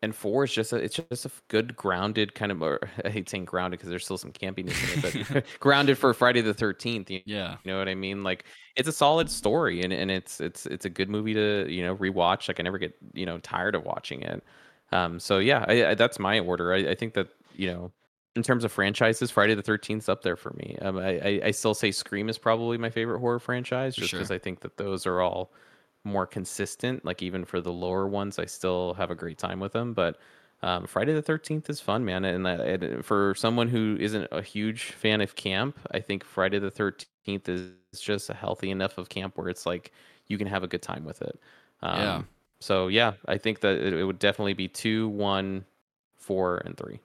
and four is just a, it's just a good grounded kind of, or I hate saying grounded because there's still some campiness in it, but grounded for Friday the thirteenth. You, yeah, you know what I mean? Like it's a solid story, and, and it's it's it's a good movie to, you know, rewatch. Like I never get, you know, tired of watching it. Um, so yeah, I, I, that's my order. I, I think that, you know, in terms of franchises, Friday the thirteenth's up there for me. Um, I, I I still say Scream is probably my favorite horror franchise, just because sure. I think that those are all more consistent. Like even for the lower ones, I still have a great time with them, but um Friday the thirteenth is fun, man. And, and for someone who isn't a huge fan of camp, I think Friday the thirteenth is just a healthy enough of camp where it's like you can have a good time with it. Um, yeah. So yeah, I think that it, it would definitely be two, one, four, and three.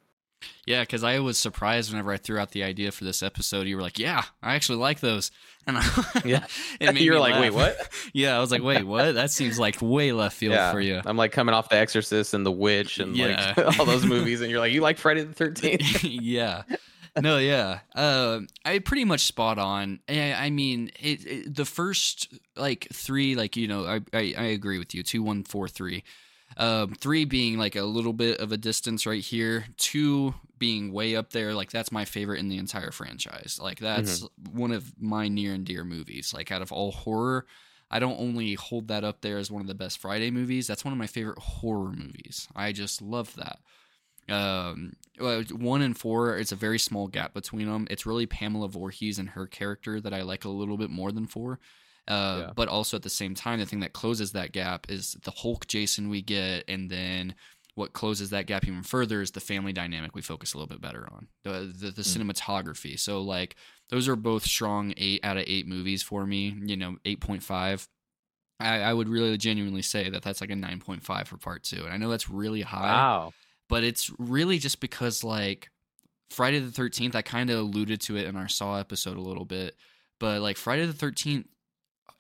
Yeah, because I was surprised whenever I threw out the idea for this episode. You were like, "Yeah, I actually like those," and I, yeah, you were like, laugh. "Wait, what?" Yeah, I was like, "Wait, what?" That seems like way left field yeah. for you. I'm like coming off The Exorcist and The Witch and yeah. like all those movies, and you're like, "You like Friday the thirteenth?" yeah, no, yeah, uh, I pretty much spot on. I, I mean, it, it, the first like three, like you know, I I, I agree with you. Two, one, four, three. Um, three being like a little bit of a distance right here. Two being way up there. Like that's my favorite in the entire franchise. Like that's mm-hmm. one of my near and dear movies. Like out of all horror, I don't only hold that up there as one of the best Friday movies. That's one of my favorite horror movies. I just love that. Um, one and four, it's a very small gap between them. It's really Pamela Voorhees and her character that I like a little bit more than four. Uh, yeah. But also at the same time, the thing that closes that gap is the Hulk Jason we get, and then what closes that gap even further is the family dynamic we focus a little bit better on, the the, the mm. cinematography. So like those are both strong eight out of eight movies for me. You know, eight point five. I, I would really genuinely say that that's like a nine point five for part two, and I know that's really high. Wow. But it's really just because like Friday the thirteenth, I kind of alluded to it in our Saw episode a little bit, but like Friday the thirteenth.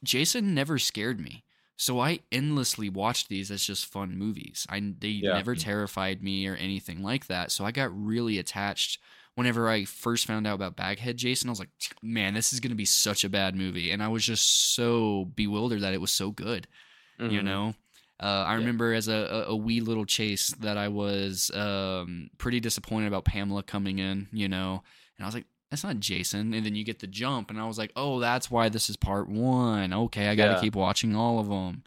Jason never scared me, so I endlessly watched these as just fun movies. I they yeah. never terrified me or anything like that, so I got really attached. Whenever I first found out about Baghead Jason, I was like, man, this is going to be such a bad movie, and I was just so bewildered that it was so good, mm-hmm. you know? Uh, I yeah. remember as a, a wee little Chase that I was um, pretty disappointed about Pamela coming in, you know, and I was like, that's not Jason. And then you get the jump, and I was like, oh, that's why this is part one. Okay, I got to yeah. keep watching all of them.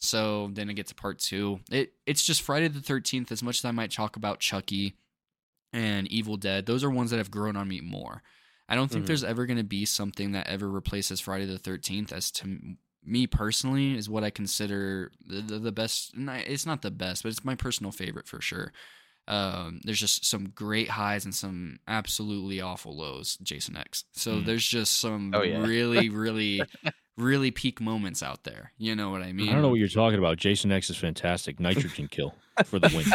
So then I get to part two. It It's just Friday the thirteenth, as much as I might talk about Chucky and Evil Dead, those are ones that have grown on me more. I don't think mm-hmm. there's ever going to be something that ever replaces Friday the thirteenth, as to me personally is what I consider the, the, the best. It's not the best, but it's my personal favorite for sure. Um, there's just some great highs and some absolutely awful lows, Jason X. So mm. there's just some oh, yeah. really, really, really peak moments out there. You know what I mean? I don't know what you're talking about. Jason X is fantastic. Nitrogen kill for the win.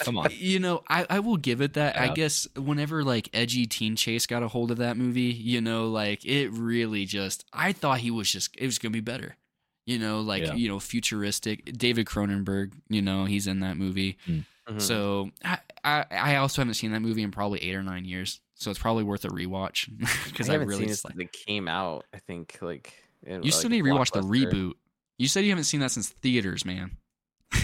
Come on. You know, I, I will give it that. Yeah. I guess whenever like edgy Teen Chase got a hold of that movie, you know, like it really just, I thought he was just, it was going to be better. You know, like, yeah. you know, futuristic. David Cronenberg, you know, he's in that movie. Mm. Mm-hmm. So I, I also haven't seen that movie in probably eight or nine years, so it's probably worth a rewatch because I, I really seen it, it came out. I think like in, you still like, need to rewatch the reboot. You said you haven't seen that since theaters, man.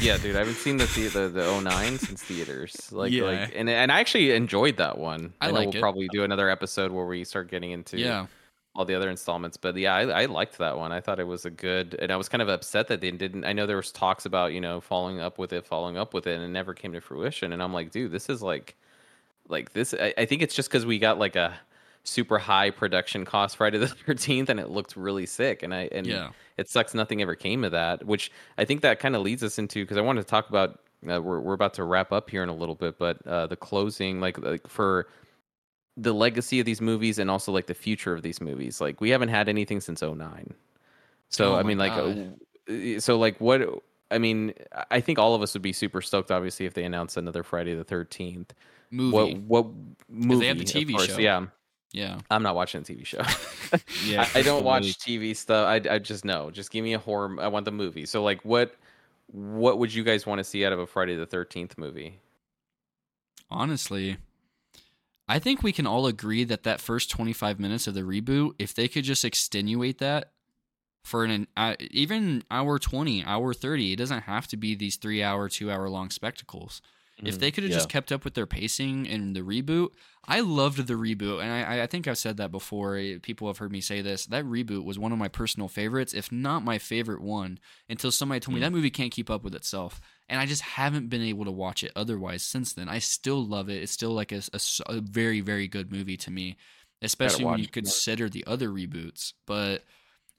Yeah, dude, I haven't seen the the the oh nine since theaters. Like, yeah. like, and and I actually enjoyed that one. I, I know like we'll it. probably do another episode where we start getting into yeah. all the other installments. But yeah, I, I liked that one. I thought it was a good, and I was kind of upset that they didn't. I know there was talks about, you know, following up with it, following up with it, and it never came to fruition. And I'm like, dude, this is like, like this. I, I think it's just because we got like a super high production cost Friday the thirteenth, and it looked really sick. And I and yeah. it sucks nothing ever came of that. Which I think that kind of leads us into, because I wanted to talk about. Uh, we're we're about to wrap up here in a little bit, but uh, the closing, like like for. the legacy of these movies and also like the future of these movies. Like we haven't had anything since oh nine. So, oh I mean like, God. so like what, I mean, I think all of us would be super stoked obviously if they announced another Friday the thirteenth movie. What, what movie? They have the T V show. Yeah. Yeah. I'm not watching the T V show. yeah. I, I don't watch T V stuff. I I just know, just give me a horror. I want the movie. So like what, what would you guys want to see out of a Friday the thirteenth movie? Honestly, I think we can all agree that that first twenty-five minutes of the reboot, if they could just extenuate that for an, an even hour twenty, hour thirty, it doesn't have to be these three hour, two hour long spectacles. Mm, if they could have yeah. just kept up with their pacing in the reboot, I loved the reboot. And I, I think I've said that before. People have heard me say this. That reboot was one of my personal favorites, if not my favorite one, until somebody told mm. me that movie can't keep up with itself. And I just haven't been able to watch it otherwise since then. I still love it. It's still like a, a, a very, very good movie to me, especially when you consider the other reboots. But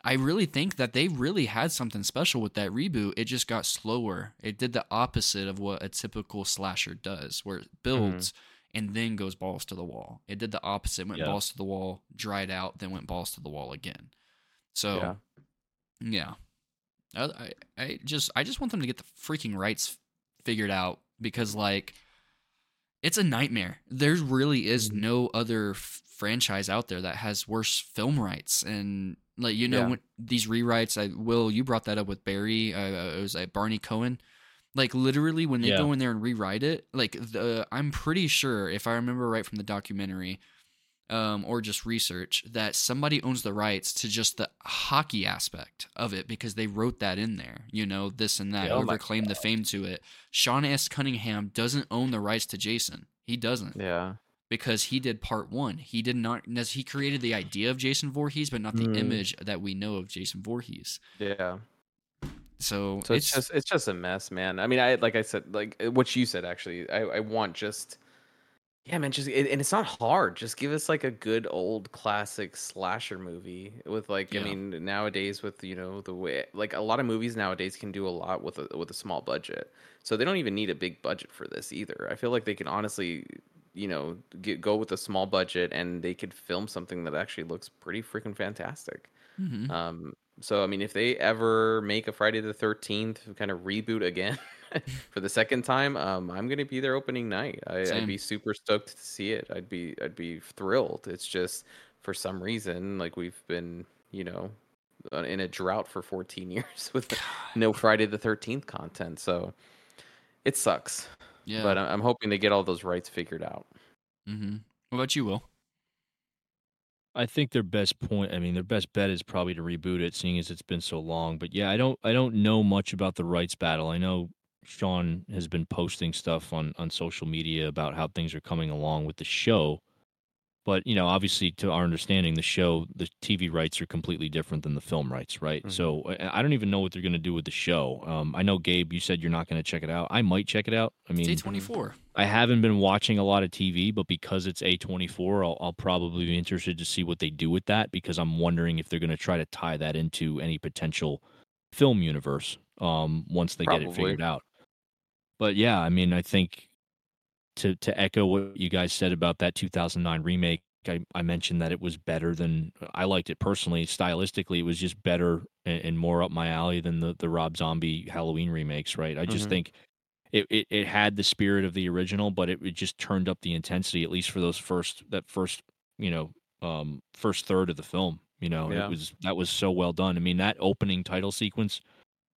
I really think that they really had something special with that reboot. It just got slower. It did the opposite of what a typical slasher does, where it builds mm-hmm. and then goes balls to the wall. It did the opposite, went yeah. balls to the wall, dried out, then went balls to the wall again. So, yeah. yeah. I, I just I just want them to get the freaking rights figured out, because like it's a nightmare. There really is no other f- franchise out there that has worse film rights, and like you know yeah. when these rewrites. I Will, you brought that up with Barry. Uh, it was like Barney Cohen. Like literally when they yeah. go in there and rewrite it, like the I'm pretty sure if I remember right from the documentary. Um, or just research, that somebody owns the rights to just the hockey aspect of it because they wrote that in there, you know, this and that, yeah, whoever claimed the fame to it. Sean S. Cunningham doesn't own the rights to Jason. He doesn't. Yeah. Because he did part one. He did not, he created the idea of Jason Voorhees, but not the mm. image that we know of Jason Voorhees. Yeah. So, so it's, it's just, it's just a mess, man. I mean, I, like I said, like what you said, actually, I, I want just, Yeah, man, just it, and it's not hard. Just give us like a good old classic slasher movie with like, yeah. I mean, nowadays with, you know, the way like a lot of movies nowadays can do a lot with a, with a small budget. So they don't even need a big budget for this either. I feel like they can honestly, you know, get, go with a small budget and they could film something that actually looks pretty freaking fantastic. Mm-hmm. Um, so, I mean, if they ever make a Friday the thirteenth kind of reboot again, for the second time, um, I'm gonna be there opening night. I, I'd be super stoked to see it. I'd be, I'd be thrilled. It's just for some reason, like we've been, you know, in a drought for fourteen years with God. no Friday the thirteenth content. So it sucks. Yeah. But I'm hoping to get all those rights figured out. Mm-hmm. What about you, Will? I think their best point, I mean, their best bet is probably to reboot it, seeing as it's been so long. But yeah, I don't, I don't know much about the rights battle. I know. Sean has been posting stuff on, on social media about how things are coming along with the show. But, you know, obviously, to our understanding, the show, the T V rights are completely different than the film rights, right? Mm-hmm. So I, I don't even know what they're going to do with the show. Um, I know, Gabe, you said you're not going to check it out. I might check it out. I mean, it's A twenty-four. I haven't been watching a lot of T V, but because it's A twenty-four, I'll, I'll probably be interested to see what they do with that, because I'm wondering if they're going to try to tie that into any potential film universe um, once they probably. get it figured out. But, yeah, I mean, I think... To to echo what you guys said about that two thousand nine remake, I, I mentioned that it was better than I liked it personally. Stylistically, it was just better and, and more up my alley than the, the Rob Zombie Halloween remakes, right? I just mm-hmm. think it, it, it had the spirit of the original, but it, it just turned up the intensity, at least for those first that first you know um, first third of the film. You know, yeah. it was that was so well done. I mean, that opening title sequence.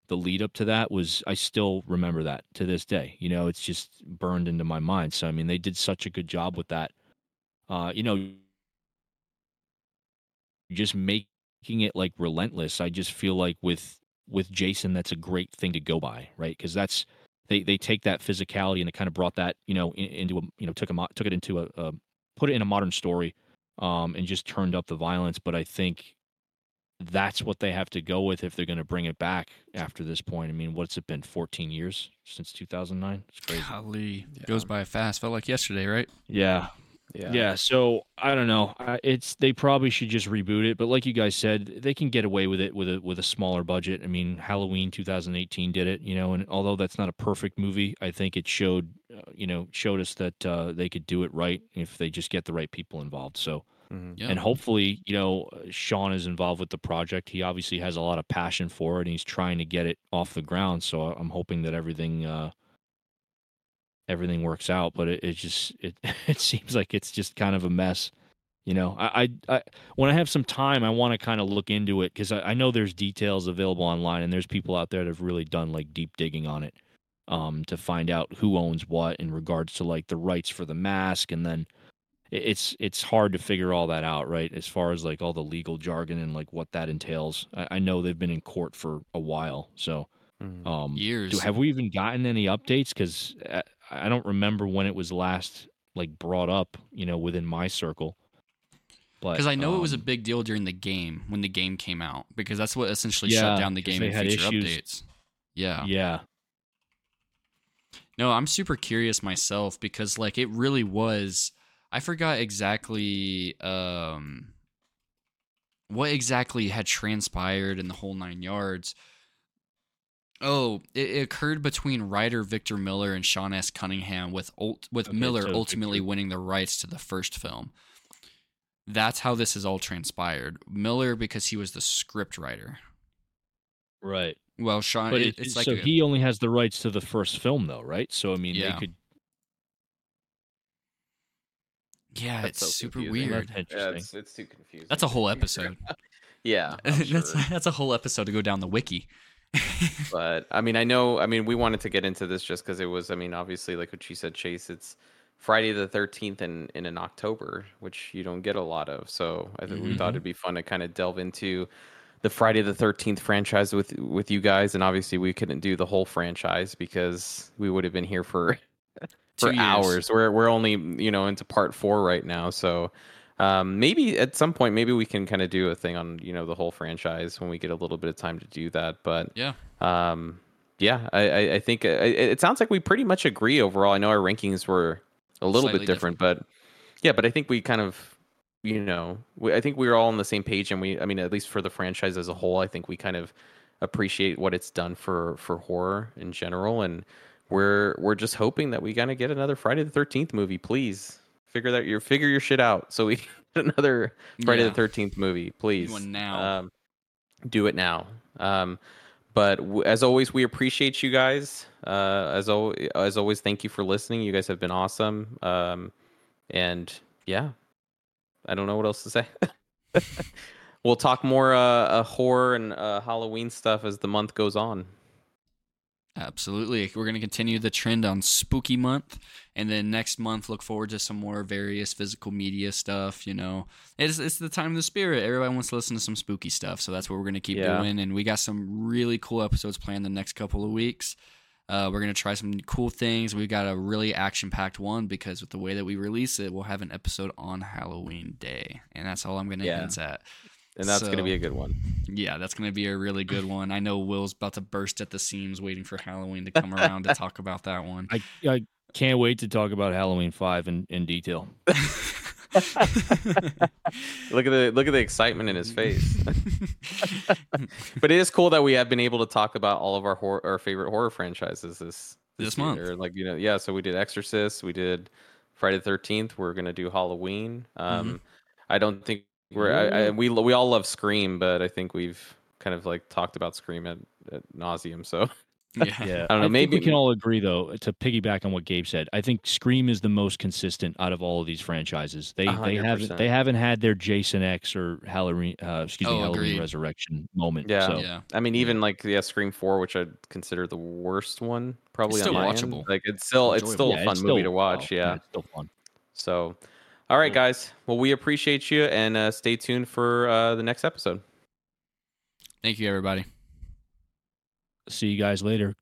The lead up to that was, I still remember that to this day. You know, it's just burned into my mind. So, I mean, they did such a good job with that. Uh, you know, just making it like relentless. I just feel like with, with Jason, that's a great thing to go by, right? Because that's, they, they take that physicality and it kind of brought that, you know, in, into a, you know, took a, took it into a, a, put it in a modern story um, and just turned up the violence. But I think, that's what they have to go with if they're going to bring it back after this point. I mean, what's it been, fourteen years since two thousand nine? It's crazy. Golly, yeah. Goes by fast. Felt like yesterday, right? Yeah. Yeah. Yeah, so I don't know. It's they probably should just reboot it, but like you guys said, they can get away with it with a with a smaller budget. I mean, Halloween two thousand eighteen did it, you know, and although that's not a perfect movie, I think it showed, uh, you know, showed us that uh, they could do it right if they just get the right people involved. So Mm-hmm. Yeah. And hopefully, you know, Sean is involved with the project. He obviously has a lot of passion for it, and he's trying to get it off the ground. So I'm hoping that everything, uh, everything works out. But it, it just it it seems like it's just kind of a mess. You know, I, I, I when I have some time, I want to kind of look into it because I, I know there's details available online, and there's people out there that have really done like deep digging on it um, to find out who owns what in regards to like the rights for the mask, and then. It's it's hard to figure all that out, right? As far as like all the legal jargon and like what that entails. I, I know they've been in court for a while, so um, years. Do, have we even gotten any updates? Because I, I don't remember when it was last like brought up, you know, within my circle. Because I know um, it was a big deal during the game when the game came out, because that's what essentially yeah, shut down the game in future issues. Updates. Yeah, yeah. No, I'm super curious myself because like it really was. I forgot exactly um, what exactly had transpired in the whole nine yards. Oh, it, it occurred between writer Victor Miller and Sean S. Cunningham, with ult- with okay, Miller so ultimately Victor. winning the rights to the first film. That's how this has all transpired. Miller, because he was the script writer. Right. Well, Sean... But it, it's it's like so a, he only has the rights to the first film, though, right? So, I mean, yeah. they could... Yeah, that's it's so super confusing. Weird. Yeah, it's, it's too confusing. That's a whole episode. yeah, sure. that's that's a whole episode to go down the wiki. But I mean, I know. I mean, we wanted to get into this just because it was. I mean, obviously, like what she said, Chase. It's Friday the thirteenth and in, in October, which you don't get a lot of. So I think mm-hmm. we thought it'd be fun to kind of delve into the Friday the thirteenth franchise with with you guys, and obviously, we couldn't do the whole franchise because we would have been here for. For hours. We're we're only, you know, into part four right now. So um, maybe at some point, maybe we can kind of do a thing on, you know, the whole franchise when we get a little bit of time to do that. But yeah, um, yeah, I, I think I, it sounds like we pretty much agree overall. I know our rankings were a little Slightly bit different, different, but yeah, but I think we kind of, you know, we, I think we were all on the same page. And we, I mean, at least for the franchise as a whole, I think we kind of appreciate what it's done for, for horror in general. And We're we're just hoping that we gonna get another Friday the thirteenth movie. Please figure that your figure your shit out so we get another Friday yeah. the thirteenth movie. Please do it now. Um, do it now. Um, but w- as always, we appreciate you guys. Uh, as al- as always, thank you for listening. You guys have been awesome. Um, and yeah, I don't know what else to say. We'll talk more uh, uh, horror and uh, Halloween stuff as the month goes on. Absolutely. We're going to continue the trend on spooky month. And then next month, look forward to some more various physical media stuff. You know, it's it's the time of the spirit. Everybody wants to listen to some spooky stuff. So that's what we're going to keep yeah. doing. And we got some really cool episodes planned the next couple of weeks. Uh, we're going to try some cool things. We've got a really action-packed one because with the way that we release it, we'll have an episode on Halloween Day, and that's all I'm going to yeah. hint at. And that's so, going to be a good one. Yeah, that's going to be a really good one. I know Will's about to burst at the seams waiting for Halloween to come around to talk about that one. I, I can't wait to talk about Halloween five in, in detail. Look at the look at the excitement in his face. But it is cool that we have been able to talk about all of our horror, our favorite horror franchises this this, this month. Like you know, yeah. So we did Exorcist, we did Friday the thirteenth. We're gonna do Halloween. Um, mm-hmm. I don't think we're I, I, we we all love Scream, but I think we've kind of like talked about Scream at, at nauseum. So. Yeah. yeah, I don't know. I maybe think we can all agree, though, to piggyback on what Gabe said. I think Scream is the most consistent out of all of these franchises. They one hundred percent. they haven't they haven't had their Jason X or Halloween uh, excuse me oh, Halloween agreed. Resurrection moment. Yeah. So. yeah, I mean, even like yeah, Scream four, which I'd consider the worst one, probably it's still on watchable. End. Like it's still it's, it's still yeah, a fun it's still, movie to watch. Oh, yeah. yeah, it's still fun. So, all right, guys. Well, we appreciate you, and uh, stay tuned for uh, the next episode. Thank you, everybody. See you guys later.